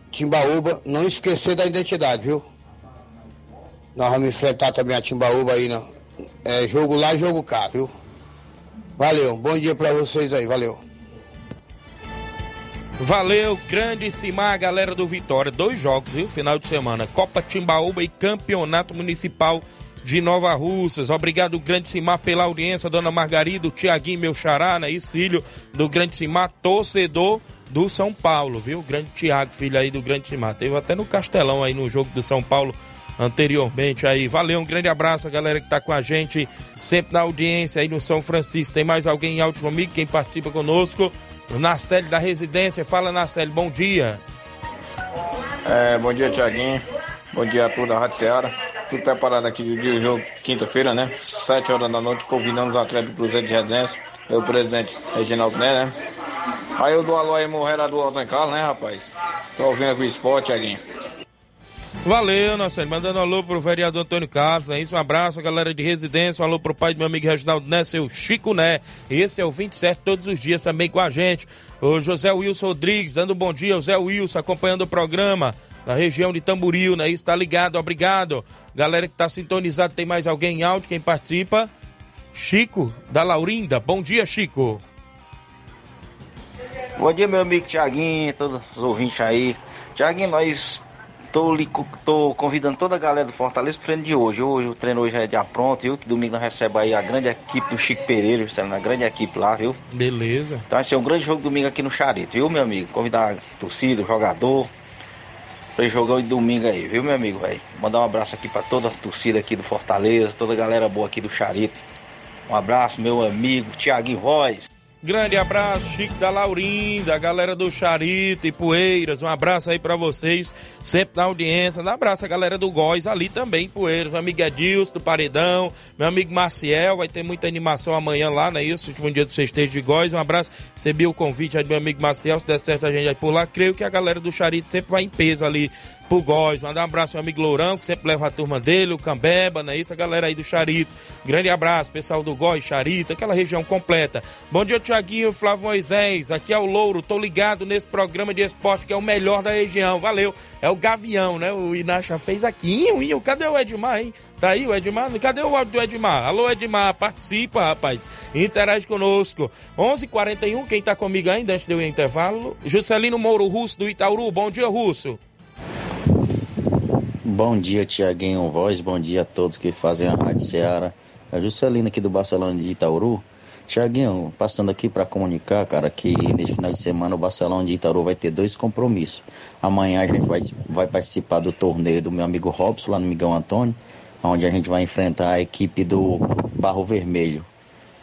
Timbaúba, não esquecer da identidade, viu? Nós vamos enfrentar também a Timbaúba aí, não? É, jogo lá, jogo cá, viu? Valeu, bom dia pra vocês aí, valeu. Valeu, grande Simar, galera do Vitória. Dois jogos, viu? Final de semana, Copa Timbaúba e Campeonato Municipal de Nova Russas. Obrigado, grande Simar, pela audiência, dona Margarida, o Tiaguinho, meu xará, né? Isso, filho do grande Simar, torcedor do São Paulo, viu? O grande Tiago, filho aí do grande Simar. Teve até no Castelão aí no jogo do São Paulo anteriormente aí. Valeu, um grande abraço a galera que tá com a gente sempre na audiência aí no São Francisco. Tem mais alguém em áudio comigo? Quem participa conosco? O Nacélio da Residência. Fala, Nacélio, bom dia. É, bom dia, Tiaguinho. Bom dia a toda a Rádio Ceará. Tudo preparado aqui do jogo quinta-feira, né? Sete horas da noite, convidamos os atletas do Cruzeiro de Residência. Eu, presidente Reginaldo Né, né? Aí eu dou alô aí, morrera do Altan Carlos, né, rapaz? Tô ouvindo aqui o esporte, Tiaguinho. Valeu, nossa, mandando um alô pro vereador Antônio Carlos, é isso, um abraço, galera de Residência, um alô pro pai do meu amigo Reginaldo Né, seu Chico Né, esse é o vinte e sete, todos os dias também com a gente. O José Wilson Rodrigues, dando um bom dia, o Zé Wilson, acompanhando o programa, na região de Tamboril, né, isso, tá ligado, obrigado, galera que tá sintonizado. Tem mais alguém em áudio, quem participa? Chico, da Laurinda, bom dia, Chico. Bom dia, meu amigo Tiaguinho, todos os ouvintes aí. Tiaguinho, nós tô, tô convidando toda a galera do Fortaleza pro treino de hoje. Hoje o treino hoje é de apronto, viu? Que domingo nós recebemos aí a grande equipe do Chico Pereira, a grande equipe lá, viu? Beleza. Então vai ser um grande jogo domingo aqui no Charito, viu, meu amigo? Convidar a torcida, o jogador, pra jogar hoje domingo aí, viu, meu amigo, velho? Mandar um abraço aqui pra toda a torcida aqui do Fortaleza, toda a galera boa aqui do Charito. Um abraço, meu amigo Tiaguinho Voz. Grande abraço, Chico da Laurinda, galera do Charito e Poeiras, um abraço aí pra vocês, sempre na audiência, um abraço a galera do Góis ali também, Poeiras, meu amigo Edilson do Paredão, meu amigo Maciel, vai ter muita animação amanhã lá, não é isso? Último dia do sextejo de Góis, um abraço, recebi o convite aí do meu amigo Maciel, se der certo a gente vai por lá, creio que a galera do Charito sempre vai em peso ali pro Góis, mandar um abraço ao meu amigo Lourão, que sempre leva a turma dele, o Cambeba, não é isso? A galera aí do Charito, grande abraço, pessoal do Góis, Charito, aquela região completa. Bom dia, Tiaguinho, Flávio Moisés, aqui é o Louro, tô ligado nesse programa de esporte que é o melhor da região, valeu, é o Gavião, né? O Inacha fez aqui, Inho, Inho, cadê o Edmar, hein? Tá aí o Edmar? Cadê o áudio do Edmar? Alô, Edmar, participa, rapaz. Interage conosco. onze e quarenta e um, quem tá comigo ainda antes de eu ir ao intervalo? Juscelino Mouro Russo do Itaúru. Bom dia, Russo. Bom dia, Tiaguinho Voz. Bom dia a todos que fazem a Rádio Ceará. A Juscelino aqui do Barcelona de Itaúru. Tiaguinho, passando aqui para comunicar, cara, que neste final de semana o Barcelona de Itaúru vai ter dois compromissos. Amanhã a gente vai, vai participar do torneio do meu amigo Robson, lá no Miguel Antônio, onde a gente vai enfrentar a equipe do Barro Vermelho,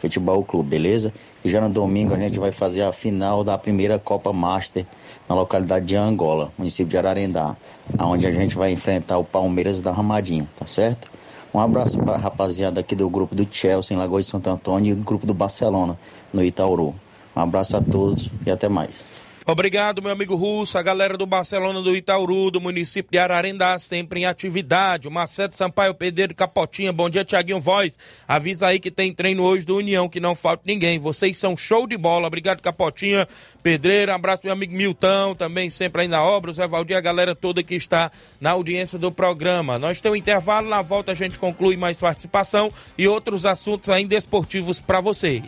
Futebol Clube, beleza? E já no domingo a gente vai fazer a final da primeira Copa Master na localidade de Angola, município de Ararendá, onde a gente vai enfrentar o Palmeiras da Ramadinha, tá certo? Um abraço para a rapaziada aqui do grupo do Chelsea, em Lagoa de Santo Antônio, e do grupo do Barcelona, no Itaúru. Um abraço a todos e até mais. Obrigado, meu amigo Russo, a galera do Barcelona do Itaúru, do município de Ararendá, sempre em atividade. O Macedo Sampaio, Pedreiro Capotinha, bom dia, Tiaguinho Voz. Avisa aí que tem treino hoje do União, que não falta ninguém. Vocês são show de bola. Obrigado, Capotinha, Pedreiro. Abraço, meu amigo Milton, também sempre aí na obra. O Zé Valdir, a galera toda que está na audiência do programa. Nós temos um intervalo, na volta a gente conclui mais participação e outros assuntos ainda esportivos para você.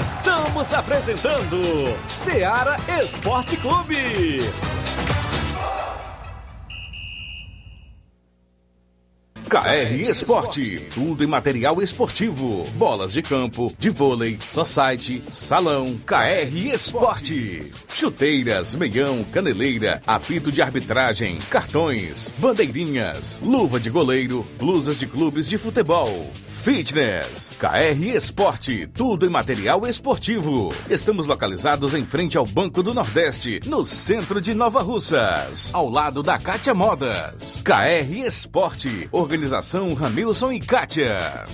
Estamos apresentando Ceará Esporte Clube. K R Esporte, tudo em material esportivo, bolas de campo, de vôlei, society, salão, K R Esporte, chuteiras, meião, caneleira, apito de arbitragem, cartões, bandeirinhas, luva de goleiro, blusas de clubes de futebol, fitness, K R Esporte, tudo em material esportivo. Estamos localizados em frente ao Banco do Nordeste, no centro de Nova Russas, ao lado da Cátia Modas. K R Esporte, organização Organização Ramilson e Kátia.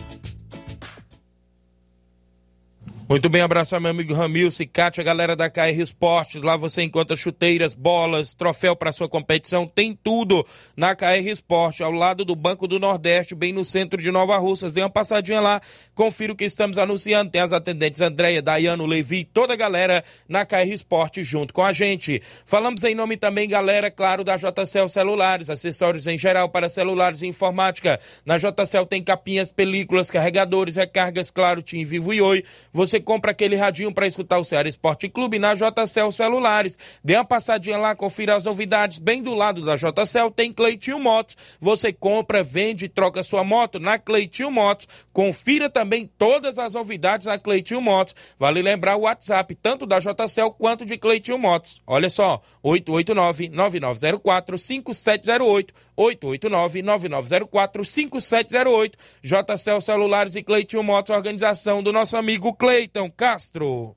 Muito bem, abraço ao meu amigo Ramilson e Kátia, galera da K R Esporte. Lá você encontra chuteiras, bolas, troféu para sua competição, tem tudo na K R Esporte, ao lado do Banco do Nordeste, bem no centro de Nova Russas. Dê uma passadinha lá, confira o que estamos anunciando. Tem as atendentes Andréia, Daiano, Levi, toda a galera na K R Esporte junto com a gente. Falamos em nome também, galera, claro, da J C L Celulares, acessórios em geral para celulares e informática. Na J C L tem capinhas, películas, carregadores, recargas, claro, Tim, Vivo e Oi. Você compra aquele radinho para escutar o Ceará Esporte Clube na J C L Celulares. Dê uma passadinha lá, confira as novidades. Bem do lado da J C L tem Cleitinho Motos. Você compra, vende e troca sua moto na Cleitinho Motos. Confira também todas as novidades na Cleitinho Motos. Vale lembrar o WhatsApp tanto da J C L quanto de Cleitinho Motos. Olha só, oito oito nove, nove nove zero quatro, cinco sete zero oito, oito oito nove, nove nove zero quatro, cinco sete zero oito. J C L Celulares e Cleitinho Motos, organização do nosso amigo Cleitinho Castro.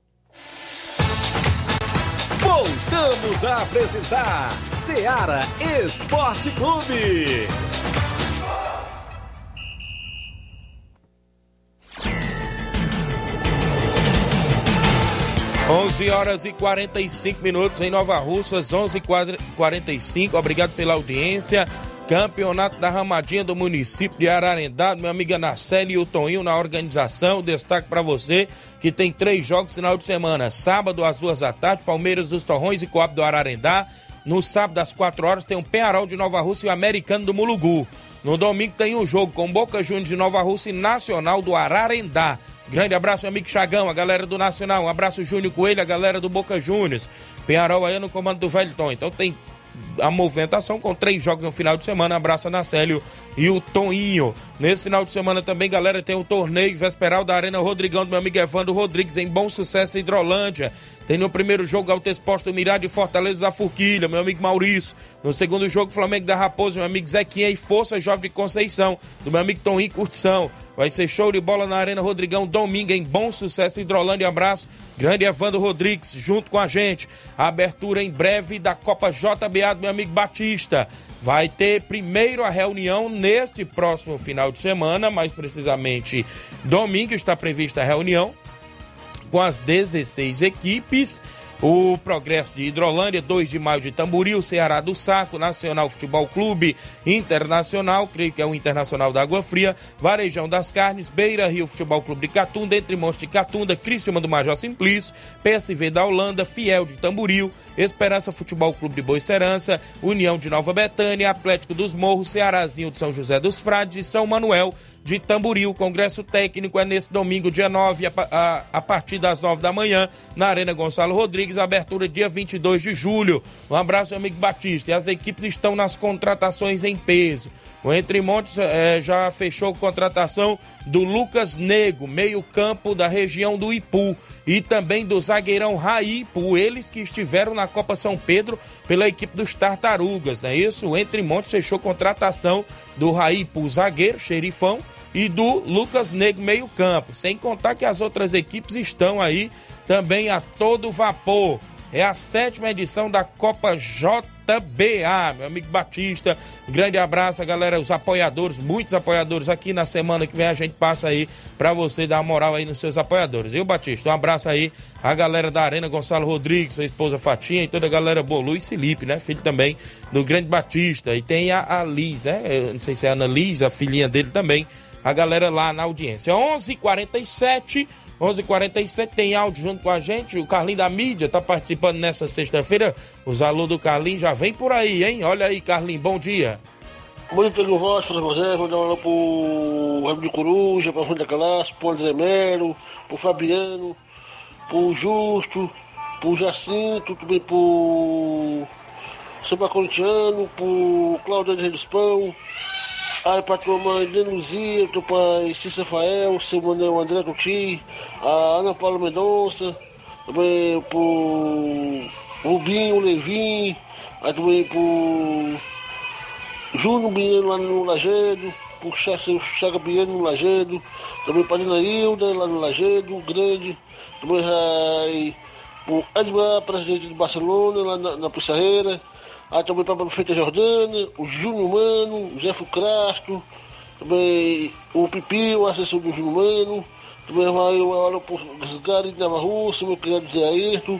Voltamos a apresentar Ceará Esporte Clube. onze horas e quarenta e cinco minutos em Nova Russas, onze e quarenta e cinco. Obrigado pela audiência. Campeonato da Ramadinha do município de Ararendá, minha amiga Nacelle e o Toninho na organização. Destaque para você que tem três jogos final de semana. Sábado às duas da tarde, Palmeiras dos Torrões e Coab do Ararendá. No sábado, às quatro horas, tem o Peñarol de Nova Russa e o Americano do Mulugu. No domingo tem um jogo com Boca Juniors de Nova Russa e Nacional do Ararendá. Grande abraço, meu amigo Chagão, a galera do Nacional. Um abraço, Júnior Coelho, a galera do Boca Juniors. Peñarol aí no comando do Velton. Então tem a movimentação com três jogos no final de semana. Abraça Nacélio e o Toninho. Nesse final de semana também, galera, tem o torneio vesperal da Arena Rodrigão do meu amigo Evandro Rodrigues em Bom Sucesso, Hidrolândia. Tem no primeiro jogo Alto Exposto Mirade e Fortaleza da Forquilha, meu amigo Maurício. No segundo jogo, Flamengo da Raposa, meu amigo Zequinha e Força Jovem de Conceição, do meu amigo Toninho Curtição. Vai ser show de bola na Arena Rodrigão, domingo, em Bom Sucesso, Hidrolândia. Abraço, grande Evandro Rodrigues, junto com a gente. A abertura em breve da Copa J B A do meu amigo Batista. Vai ter primeiro a reunião neste próximo final de semana, mais precisamente domingo está prevista a reunião com as dezesseis equipes. O Progresso de Hidrolândia, dois de maio de Tamboril, Ceará do Saco, Nacional Futebol Clube, Internacional, creio que é o Internacional da Água Fria, Varejão das Carnes, Beira Rio Futebol Clube de Catunda, Entre Montes de Catunda, Criciúma do Major Simplício, P S V da Holanda, Fiel de Tamboril, Esperança Futebol Clube de Boicerança, União de Nova Betânia, Atlético dos Morros, Cearazinho de São José dos Frades e São Manuel de Tamboril. O congresso técnico é nesse domingo, dia nove, a, a, a partir das nove da manhã, na Arena Gonçalo Rodrigues, abertura dia vinte e dois de julho. Um abraço, meu amigo Batista. E as equipes estão nas contratações em peso. O Entre Montes eh, já fechou contratação do Lucas Nego, meio-campo da região do Ipu, e também do zagueirão Raí Ipu, eles que estiveram na Copa São Pedro pela equipe dos Tartarugas, não é isso? O Entre Montes fechou contratação do Raí Ipu, zagueiro, xerifão, e do Lucas Nego, meio-campo. Sem contar que as outras equipes estão aí também a todo vapor. É a sétima edição da Copa J B A, meu amigo Batista. Grande abraço, galera, os apoiadores, muitos apoiadores aqui. Na semana que vem a gente passa aí pra você dar uma moral aí nos seus apoiadores, viu, Batista? Um abraço aí a galera da Arena Gonçalo Rodrigues, sua esposa Fatinha e toda a galera Bolu e Felipe, né? Filho também do grande Batista. E tem a, a Liz, né? Eu não sei se é a Ana Liz, a filhinha dele também. A galera lá na audiência. onze e quarenta e sete, onze e quarenta e sete, tem áudio junto com a gente. O Carlinho da mídia tá participando nessa sexta-feira. Os alunos do Carlinho já vem por aí, hein? Olha aí, Carlinho, bom dia. Bom dia, Tiaguinho Voz, Flávio Moisés, mandar um alô pro Remo de Coruja, pra Funda Calasso, pro André Melo, pro Fabiano, pro Justo, pro Jacinto, também pro Samba Corintiano, pro Claudio de Redespão. Aí pra tua mãe Denuzia, teu pai Cícero Rafael, seu Manuel André Tuti, a Ana Paula Mendonça, também pro Rubinho, Levin, aí também pro Júnior Biano lá no Lagedo, pro Chaga Biano no Lagedo, também pra Nina Hilda lá no Lagedo, grande, também vai pro Edmar, presidente de Barcelona, lá na, na Pissarreira. Aí também para a prefeita Jordana, o Júnior Mano, o Zé Fucrasto, também o Pipi, o assessor do Júnior Mano, também vai o Alô Gari de Nova Russa, meu criado Zé Ayrton,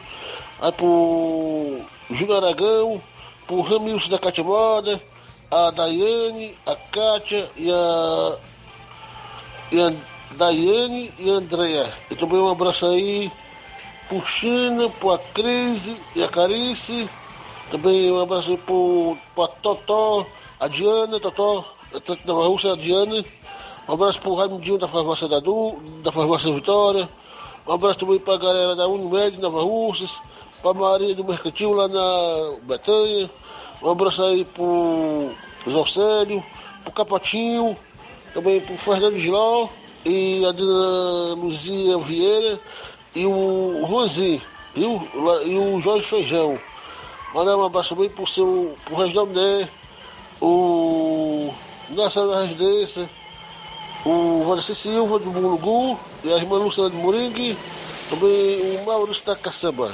aí pro Júnior Aragão, pro Ramilson da Cátia Moda, a Daiane, a Cátia e a, e a Daiane e a Andréa. E também um abraço aí pro China, pro a Crise e a Carice. Também um abraço aí para a Totó, a Diana, Totó, Atlético da Rússia, a Diana. Um abraço para o Raimundinho da farmácia da, du, da farmácia Vitória. Um abraço também para a galera da Unimed, Nova Russas, para a Maria do Mercantil lá na Betanha. Um abraço aí para o Zocélio, para o Capotinho, também para o Fernando Giló e a Dina Luzia Vieira e o Juanzinho e o, e o Jorge Feijão. Mandar um abraço também pro seu, pro Reginaldo Né, o Nassau da Residência, o Valdeci Silva do Mulugu e a irmã Luciana de Moringue, também o Maurício da Caçamba.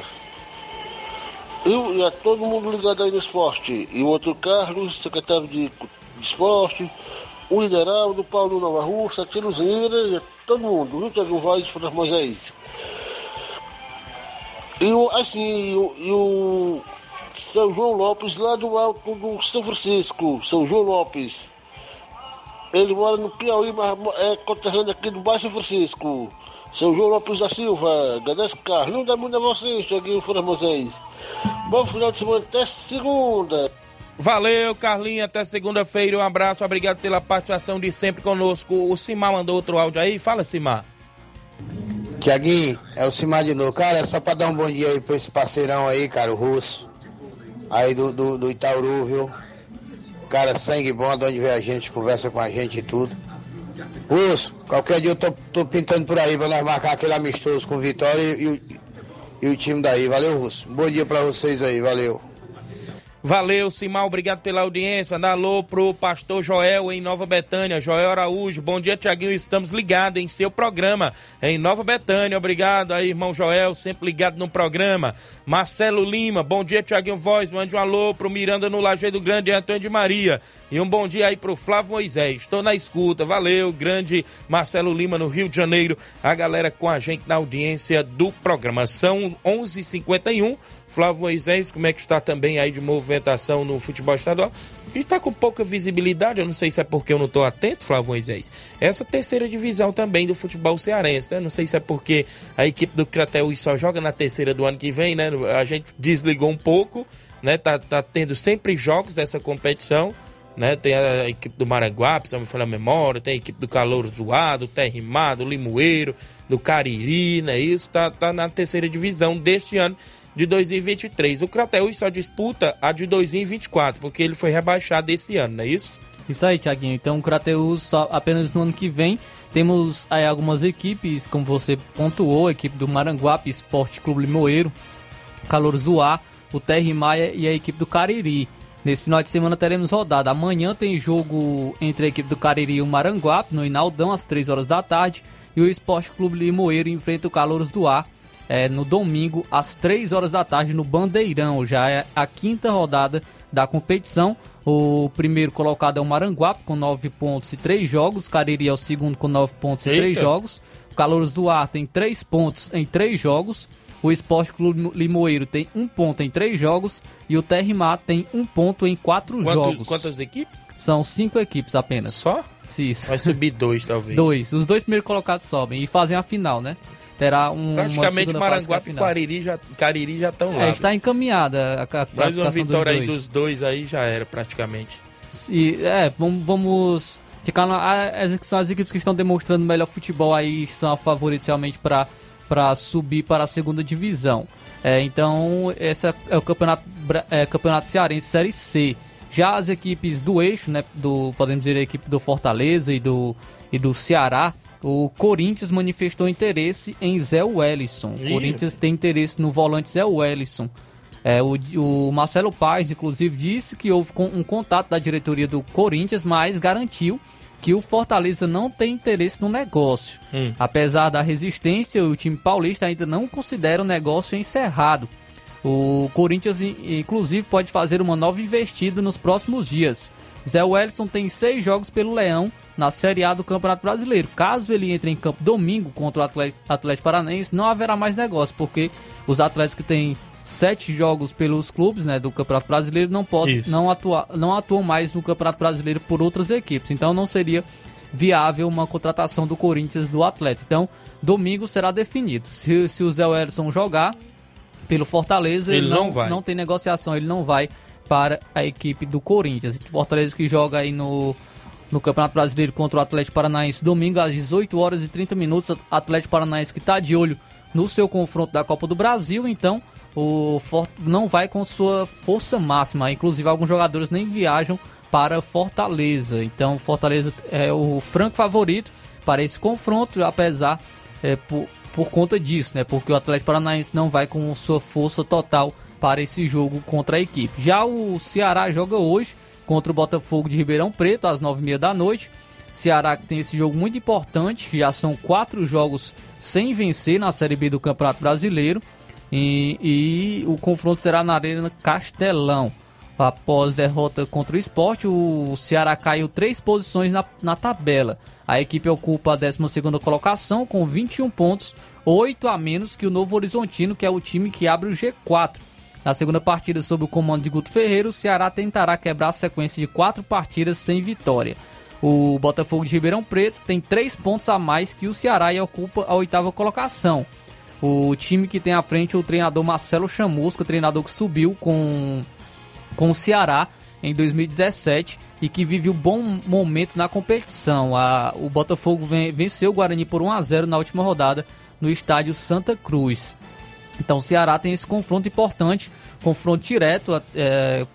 Eu, e a todo mundo ligado aí no esporte. E o outro Carlos, secretário de, de esporte, o Hideraldo, Paulo Nova Russa, Tino Zinheira, e a todo mundo, viu, Tiaguinho Voz, Flávio Moisés. E o, assim, e o São João Lopes, lá do alto do São Francisco, São João Lopes. Ele mora no Piauí, mas é conterrâneo aqui do Baixo São Francisco. São João Lopes da Silva, agradece Carlinho da Mundo a vocês, Tiaguinho Fora Moisés. Bom final de semana, até segunda. Valeu, Carlinhos, até segunda-feira. Um abraço, obrigado pela participação de sempre conosco. O Simar mandou outro áudio aí. Fala, Simar. Tiaguinho, é o Simar de novo. Cara, é só pra dar um bom dia aí pra esse parceirão aí, cara, o Russo. Aí do, do, do Itauru, viu? Cara, sangue bom, de onde vê a gente, conversa com a gente e tudo. Russo, qualquer dia eu tô, tô pintando por aí pra nós marcar aquele amistoso com o Vitória e, e, o, e o time daí. Valeu, Russo. Bom dia pra vocês aí, valeu. Valeu, Simar, obrigado pela audiência. Dá alô pro pastor Joel em Nova Betânia, Joel Araújo. Bom dia, Tiaguinho, estamos ligados em seu programa em Nova Betânia, obrigado aí, irmão Joel, sempre ligado no programa. Marcelo Lima, bom dia, Tiaguinho Voz, mande um alô pro Miranda no Lajeado Grande, Antônio de Maria, e um bom dia aí pro Flávio Moisés, estou na escuta. Valeu, grande Marcelo Lima no Rio de Janeiro, a galera com a gente na audiência do programa. São onze e cinquenta e um. Flávio Moisés, como é que está também aí de movimentação no futebol estadual? Está com pouca visibilidade, eu não sei se é porque eu não estou atento, Flávio Moisés. Essa terceira divisão também do futebol cearense, né? Não sei se é porque a equipe do Crateús só joga na terceira do ano que vem, né? A gente desligou um pouco, né? Tá, tá tendo sempre jogos dessa competição, né? Tem a equipe do Maranguape, se não me falha a memória, tem a equipe do Calouro Zoado, Terrimado, Limoeiro, do Cariri, né? Isso tá, tá na terceira divisão deste ano de dois mil e vinte e três. O Crateús só disputa a de dois mil e vinte e quatro, porque ele foi rebaixado esse ano, não é isso? Isso aí, Tiaguinho. Então o Crateús só apenas no ano que vem. Temos aí algumas equipes, como você pontuou, a equipe do Maranguape, Esporte Clube Limoeiro, Calouro Zoá, o Terra Maia e a equipe do Cariri. Nesse final de semana teremos rodada. Amanhã tem jogo entre a equipe do Cariri e o Maranguape, no Inaldão, às três horas da tarde, e o Esporte Clube Limoeiro enfrenta o Calouro Zoá. É, no domingo, às três horas da tarde, no Bandeirão. Já é a quinta rodada da competição. O primeiro colocado é o Maranguape, com nove pontos e três jogos. Cariri é o segundo, com nove pontos e três jogos. O Calouro Zoar tem três pontos em três jogos. O Esporte Clube Limoeiro tem um ponto em três jogos. E o Terrimá tem um ponto em quatro jogos. Quantas equipes? São cinco equipes apenas. Só? Isso. Vai subir dois, talvez. Dois. Os dois primeiros colocados sobem e fazem a final, né? Terá um. Praticamente Maranguape e Cariri já Cariri já estão lá. É, está encaminhada a classificação. Mais uma vitória dos aí dos dois aí já era praticamente. Se, é, vamos, vamos ficar na, as, são as equipes que estão demonstrando melhor futebol aí, são favoritas realmente para para subir para a segunda divisão. É, então esse é o campeonato é, campeonato cearense Série C. Já as equipes do eixo, né, do podemos dizer a equipe do Fortaleza e do e do Ceará. O Corinthians manifestou interesse em Zé Wellison. O Corinthians tem interesse no volante Zé Wellison. É, o, o Marcelo Paes, inclusive, disse que houve um contato da diretoria do Corinthians, mas garantiu que o Fortaleza não tem interesse no negócio. Hum. Apesar da resistência, o time paulista ainda não considera o negócio encerrado. O Corinthians, inclusive, pode fazer uma nova investida nos próximos dias. Zé Wellison tem seis jogos pelo Leão na Série A do Campeonato Brasileiro. Caso ele entre em campo domingo contra o Atlético Paranaense, não haverá mais negócio, porque os atletas que têm sete jogos pelos clubes, né, do Campeonato Brasileiro não, pode, não, atua, não atuam mais no Campeonato Brasileiro por outras equipes. Então não seria viável uma contratação do Corinthians do Atlético. Então domingo será definido. Se, se o Zé Wellison jogar pelo Fortaleza, ele, ele não, não, não tem negociação, ele não vai para a equipe do Corinthians. Fortaleza que joga aí no, no Campeonato Brasileiro contra o Atlético Paranaense domingo às dezoito horas e trinta minutos. Atlético Paranaense que está de olho no seu confronto da Copa do Brasil, então o Fort não vai com sua força máxima. Inclusive alguns jogadores nem viajam para Fortaleza. Então Fortaleza é o franco favorito para esse confronto, apesar é, por, por conta disso, né? Porque o Atlético Paranaense não vai com sua força total para esse jogo contra a equipe. Já o Ceará joga hoje contra o Botafogo de Ribeirão Preto, às nove e meia da noite. Ceará que tem esse jogo muito importante, que já são quatro jogos sem vencer na Série B do Campeonato Brasileiro. E, e o confronto será na Arena Castelão. Após derrota contra o Sport, o Ceará caiu três posições na, na tabela. A equipe ocupa a décima segunda colocação com vinte e um pontos, oito a menos que o Novo Horizontino, que é o time que abre o G quatro. Na segunda partida, sob o comando de Guto Ferreira, o Ceará tentará quebrar a sequência de quatro partidas sem vitória. O Botafogo de Ribeirão Preto tem três pontos a mais que o Ceará e ocupa a oitava colocação. O time que tem à frente o treinador Marcelo Chamusca, treinador que subiu com, com o Ceará em dois mil e dezessete e que vive um bom momento na competição. A, o Botafogo venceu o Guarani por um a zero na última rodada no estádio Santa Cruz. Então o Ceará tem esse confronto importante, confronto direto, é,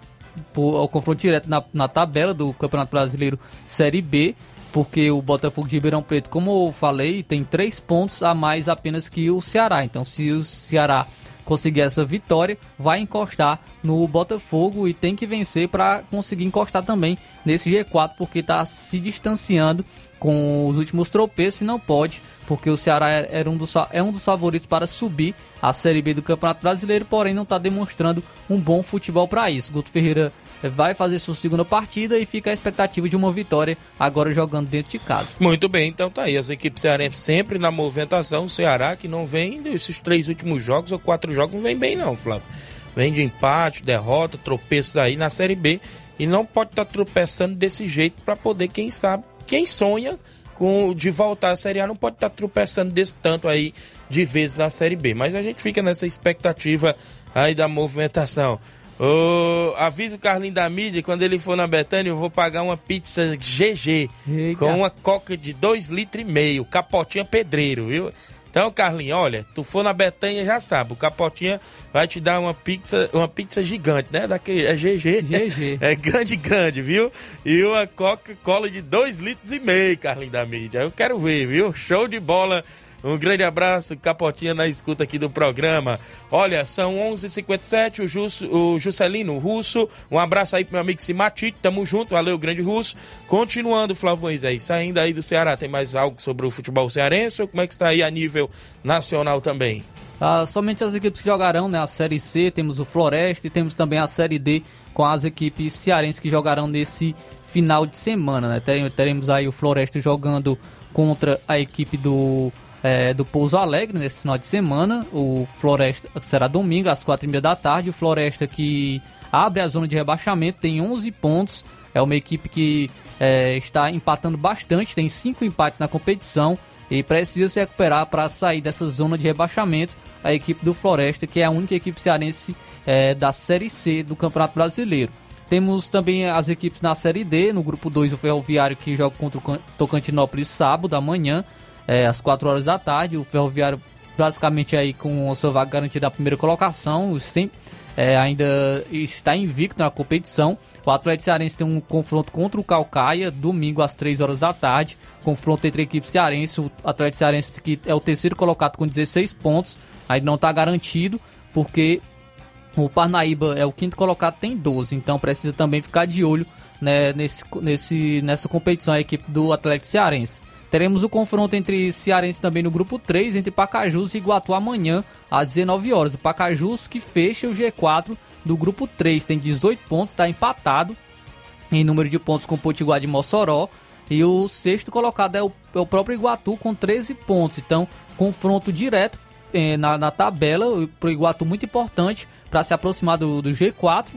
por, o confronto direto na, na tabela do Campeonato Brasileiro Série B, porque o Botafogo de Ribeirão Preto, como eu falei, tem três pontos a mais apenas que o Ceará. Então, se o Ceará conseguir essa vitória, vai encostar no Botafogo e tem que vencer para conseguir encostar também nesse G quatro, porque está se distanciando com os últimos tropeços e não pode, porque o Ceará era um dos, é um dos favoritos para subir a Série B do Campeonato Brasileiro, porém não está demonstrando um bom futebol para isso. Guto Ferreira vai fazer sua segunda partida e fica a expectativa de uma vitória agora jogando dentro de casa. Muito bem, então tá aí, as equipes cearenses sempre na movimentação. O Ceará que não vem desses três últimos jogos ou quatro jogos, não vem bem não, Flávio. Vem de empate, derrota, tropeços aí na Série B e não pode estar tá tropeçando desse jeito para poder, quem sabe, quem sonha com, de voltar à Série A não pode estar tá tropeçando desse tanto aí de vezes na Série B, mas a gente fica nessa expectativa aí da movimentação. Oh, avisa o Carlinho da mídia, quando ele for na Betânia eu vou pagar uma pizza G G. Eita. Com uma coca de dois litros e meio, capotinha pedreiro, viu? Então, Carlinho, olha, tu for na Betânia já sabe, o capotinha vai te dar uma pizza, uma pizza gigante, né? Daquele, é G G, G G. É grande, grande, viu? E uma Coca-Cola de dois litros e meio, Carlinho da mídia, eu quero ver, viu? Show de bola. Um grande abraço, Capotinha, na escuta aqui do programa. Olha, são onze e cinquenta e sete, o, Jus, o Juscelino, o Russo. Um abraço aí pro meu amigo Simatite, tamo junto, valeu, grande Russo. Continuando, Flávio Moisés, saindo aí do Ceará, tem mais algo sobre o futebol cearense ou como é que está aí a nível nacional também? Ah, somente as equipes que jogarão, né? A Série C, temos o Floresta e temos também a Série D com as equipes cearenses que jogarão nesse final de semana, né? Teremos aí o Floresta jogando contra a equipe do... É, do Pouso Alegre nesse final de semana. O Floresta, que será domingo às quatro e meia da tarde, o Floresta que abre a zona de rebaixamento, tem onze pontos, é uma equipe que é, está empatando bastante, tem cinco empates na competição e precisa se recuperar para sair dessa zona de rebaixamento. A equipe do Floresta, que é a única equipe cearense é, da Série C do Campeonato Brasileiro. Temos também as equipes na Série D, no grupo dois, o Ferroviário, que joga contra o Tocantinópolis sábado, amanhã, É, às quatro horas da tarde. O Ferroviário basicamente aí com a sua vaga garantida a primeira colocação, sempre, é, ainda está invicto na competição. O Atlético Cearense tem um confronto contra o Caucaia, domingo às três horas da tarde, confronto entre a equipe cearense. O Atlético Cearense, que é o terceiro colocado com dezesseis pontos, ainda não está garantido, porque o Parnaíba é o quinto colocado, tem doze, então precisa também ficar de olho, né, nesse, nesse, nessa competição, a equipe do Atlético Cearense. Teremos o confronto entre cearenses também no grupo três, entre Pacajus e Iguatu amanhã, às dezenove horas. O Pacajus que fecha o G quatro do grupo três, tem dezoito pontos, está empatado em número de pontos com o Potiguar de Mossoró. E o sexto colocado é o, é o próprio Iguatu com treze pontos. Então, confronto direto eh, na, na tabela, para o Iguatu muito importante para se aproximar do, do G quatro.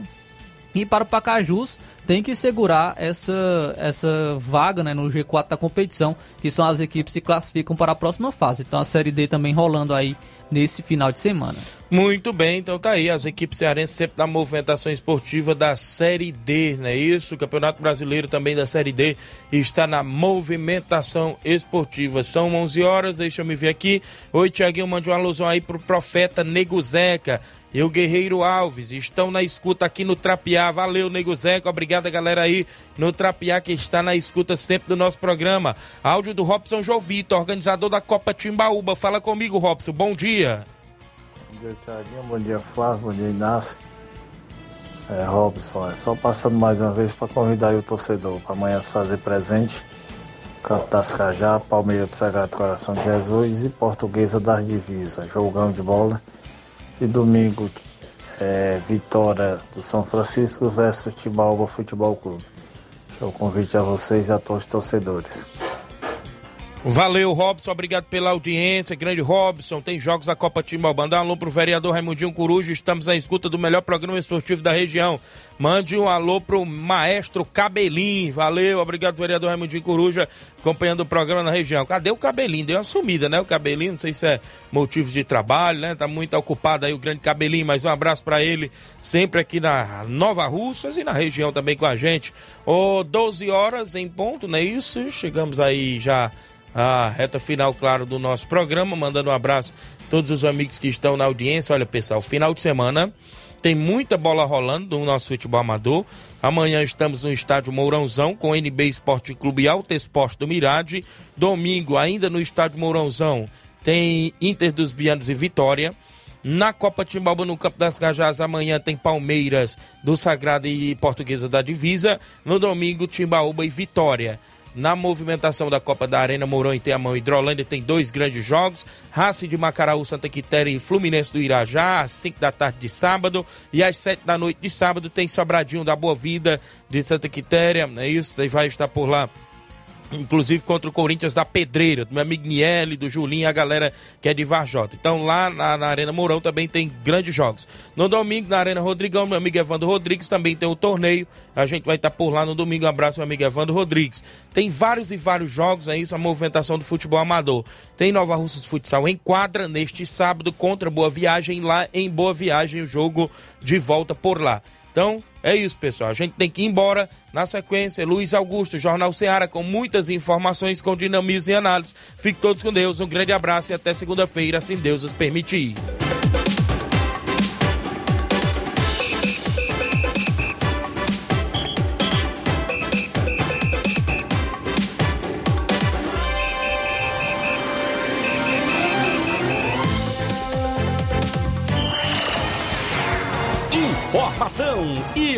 E para o Pacajus, tem que segurar essa, essa vaga, né, no G quatro da competição, que são as equipes que se classificam para a próxima fase. Então a Série D também rolando aí nesse final de semana. Muito bem, então tá aí, as equipes cearenses sempre na movimentação esportiva da Série D, não é isso? O Campeonato Brasileiro também da Série D está na movimentação esportiva. São onze horas, deixa eu me ver aqui. Oi, Tiaguinho, mande uma alusão aí pro Profeta Nego Zeca e o Guerreiro Alves, estão na escuta aqui no Trapiá, valeu, Nego Zeca, obrigado a galera aí no Trapiá que está na escuta sempre do nosso programa. Áudio do Robson Jovito, organizador da Copa Timbaúba, fala comigo, Robson, bom dia. Bom dia, Tiaguinho, bom dia, Flávio, bom dia, Inácio. É, Robson, é só passando mais uma vez para convidar aí o torcedor para amanhã se fazer presente. Capitãs Cajá, Palmeiras do Sagrado Coração de Jesus e Portuguesa das Divisas, jogão de bola. E domingo, é, vitória do São Francisco versus Timbaúba Futebol Clube. Eu convido a vocês e a todos os torcedores. Valeu, Robson, obrigado pela audiência, grande Robson. Tem jogos da Copa Timbaúba. Dá um alô pro vereador Raimundinho Corujo, estamos à escuta do melhor programa esportivo da região. Mande um alô pro maestro Cabelinho, valeu, obrigado vereador Raimundinho Coruja, acompanhando o programa na região. Cadê o Cabelinho? Deu uma sumida, né, o Cabelinho, não sei se é motivo de trabalho, né, tá muito ocupado aí o grande Cabelinho, mas um abraço pra ele, sempre aqui na Nova Russas e na região também com a gente. Ô, doze horas em ponto, não é isso? Chegamos aí já a reta final, claro, do nosso programa, mandando um abraço a todos os amigos que estão na audiência. Olha, pessoal, final de semana tem muita bola rolando no nosso futebol amador. Amanhã estamos no Estádio Mourãozão com N B Esporte Clube e Alto Esporte do Mirade. Domingo, ainda no Estádio Mourãozão, tem Inter dos Bianos e Vitória. Na Copa Timbaúba, no Campo das Cajás, amanhã tem Palmeiras do Sagrado e Portuguesa da Divisa. No domingo, Timbaúba e Vitória. Na movimentação da Copa da Arena Mourão e Tenhamão Hidrolândia tem dois grandes jogos: Racing de Macaraú, Santa Quitéria e Fluminense do Irajá, às cinco da tarde de sábado, e às sete da noite de sábado tem Sobradinho da Boa Vida de Santa Quitéria, é isso, e vai estar por lá, inclusive contra o Corinthians da Pedreira, do meu amigo Niel, do Julinho, a galera que é de Varjota. Então lá na, na Arena Mourão também tem grandes jogos. No domingo, na Arena Rodrigão, meu amigo Evandro Rodrigues também tem o torneio, a gente vai estar por lá no domingo, um abraço meu amigo Evandro Rodrigues. Tem vários e vários jogos, é isso, a movimentação do futebol amador. Tem Nova Russas Futsal em quadra neste sábado contra Boa Viagem, lá em Boa Viagem, o jogo de volta por lá. Então, é isso, pessoal. A gente tem que ir embora. Na sequência, Luiz Augusto, Jornal Ceará, com muitas informações, com dinamismo e análise. Fiquem todos com Deus. Um grande abraço e até segunda-feira, se Deus nos permitir. E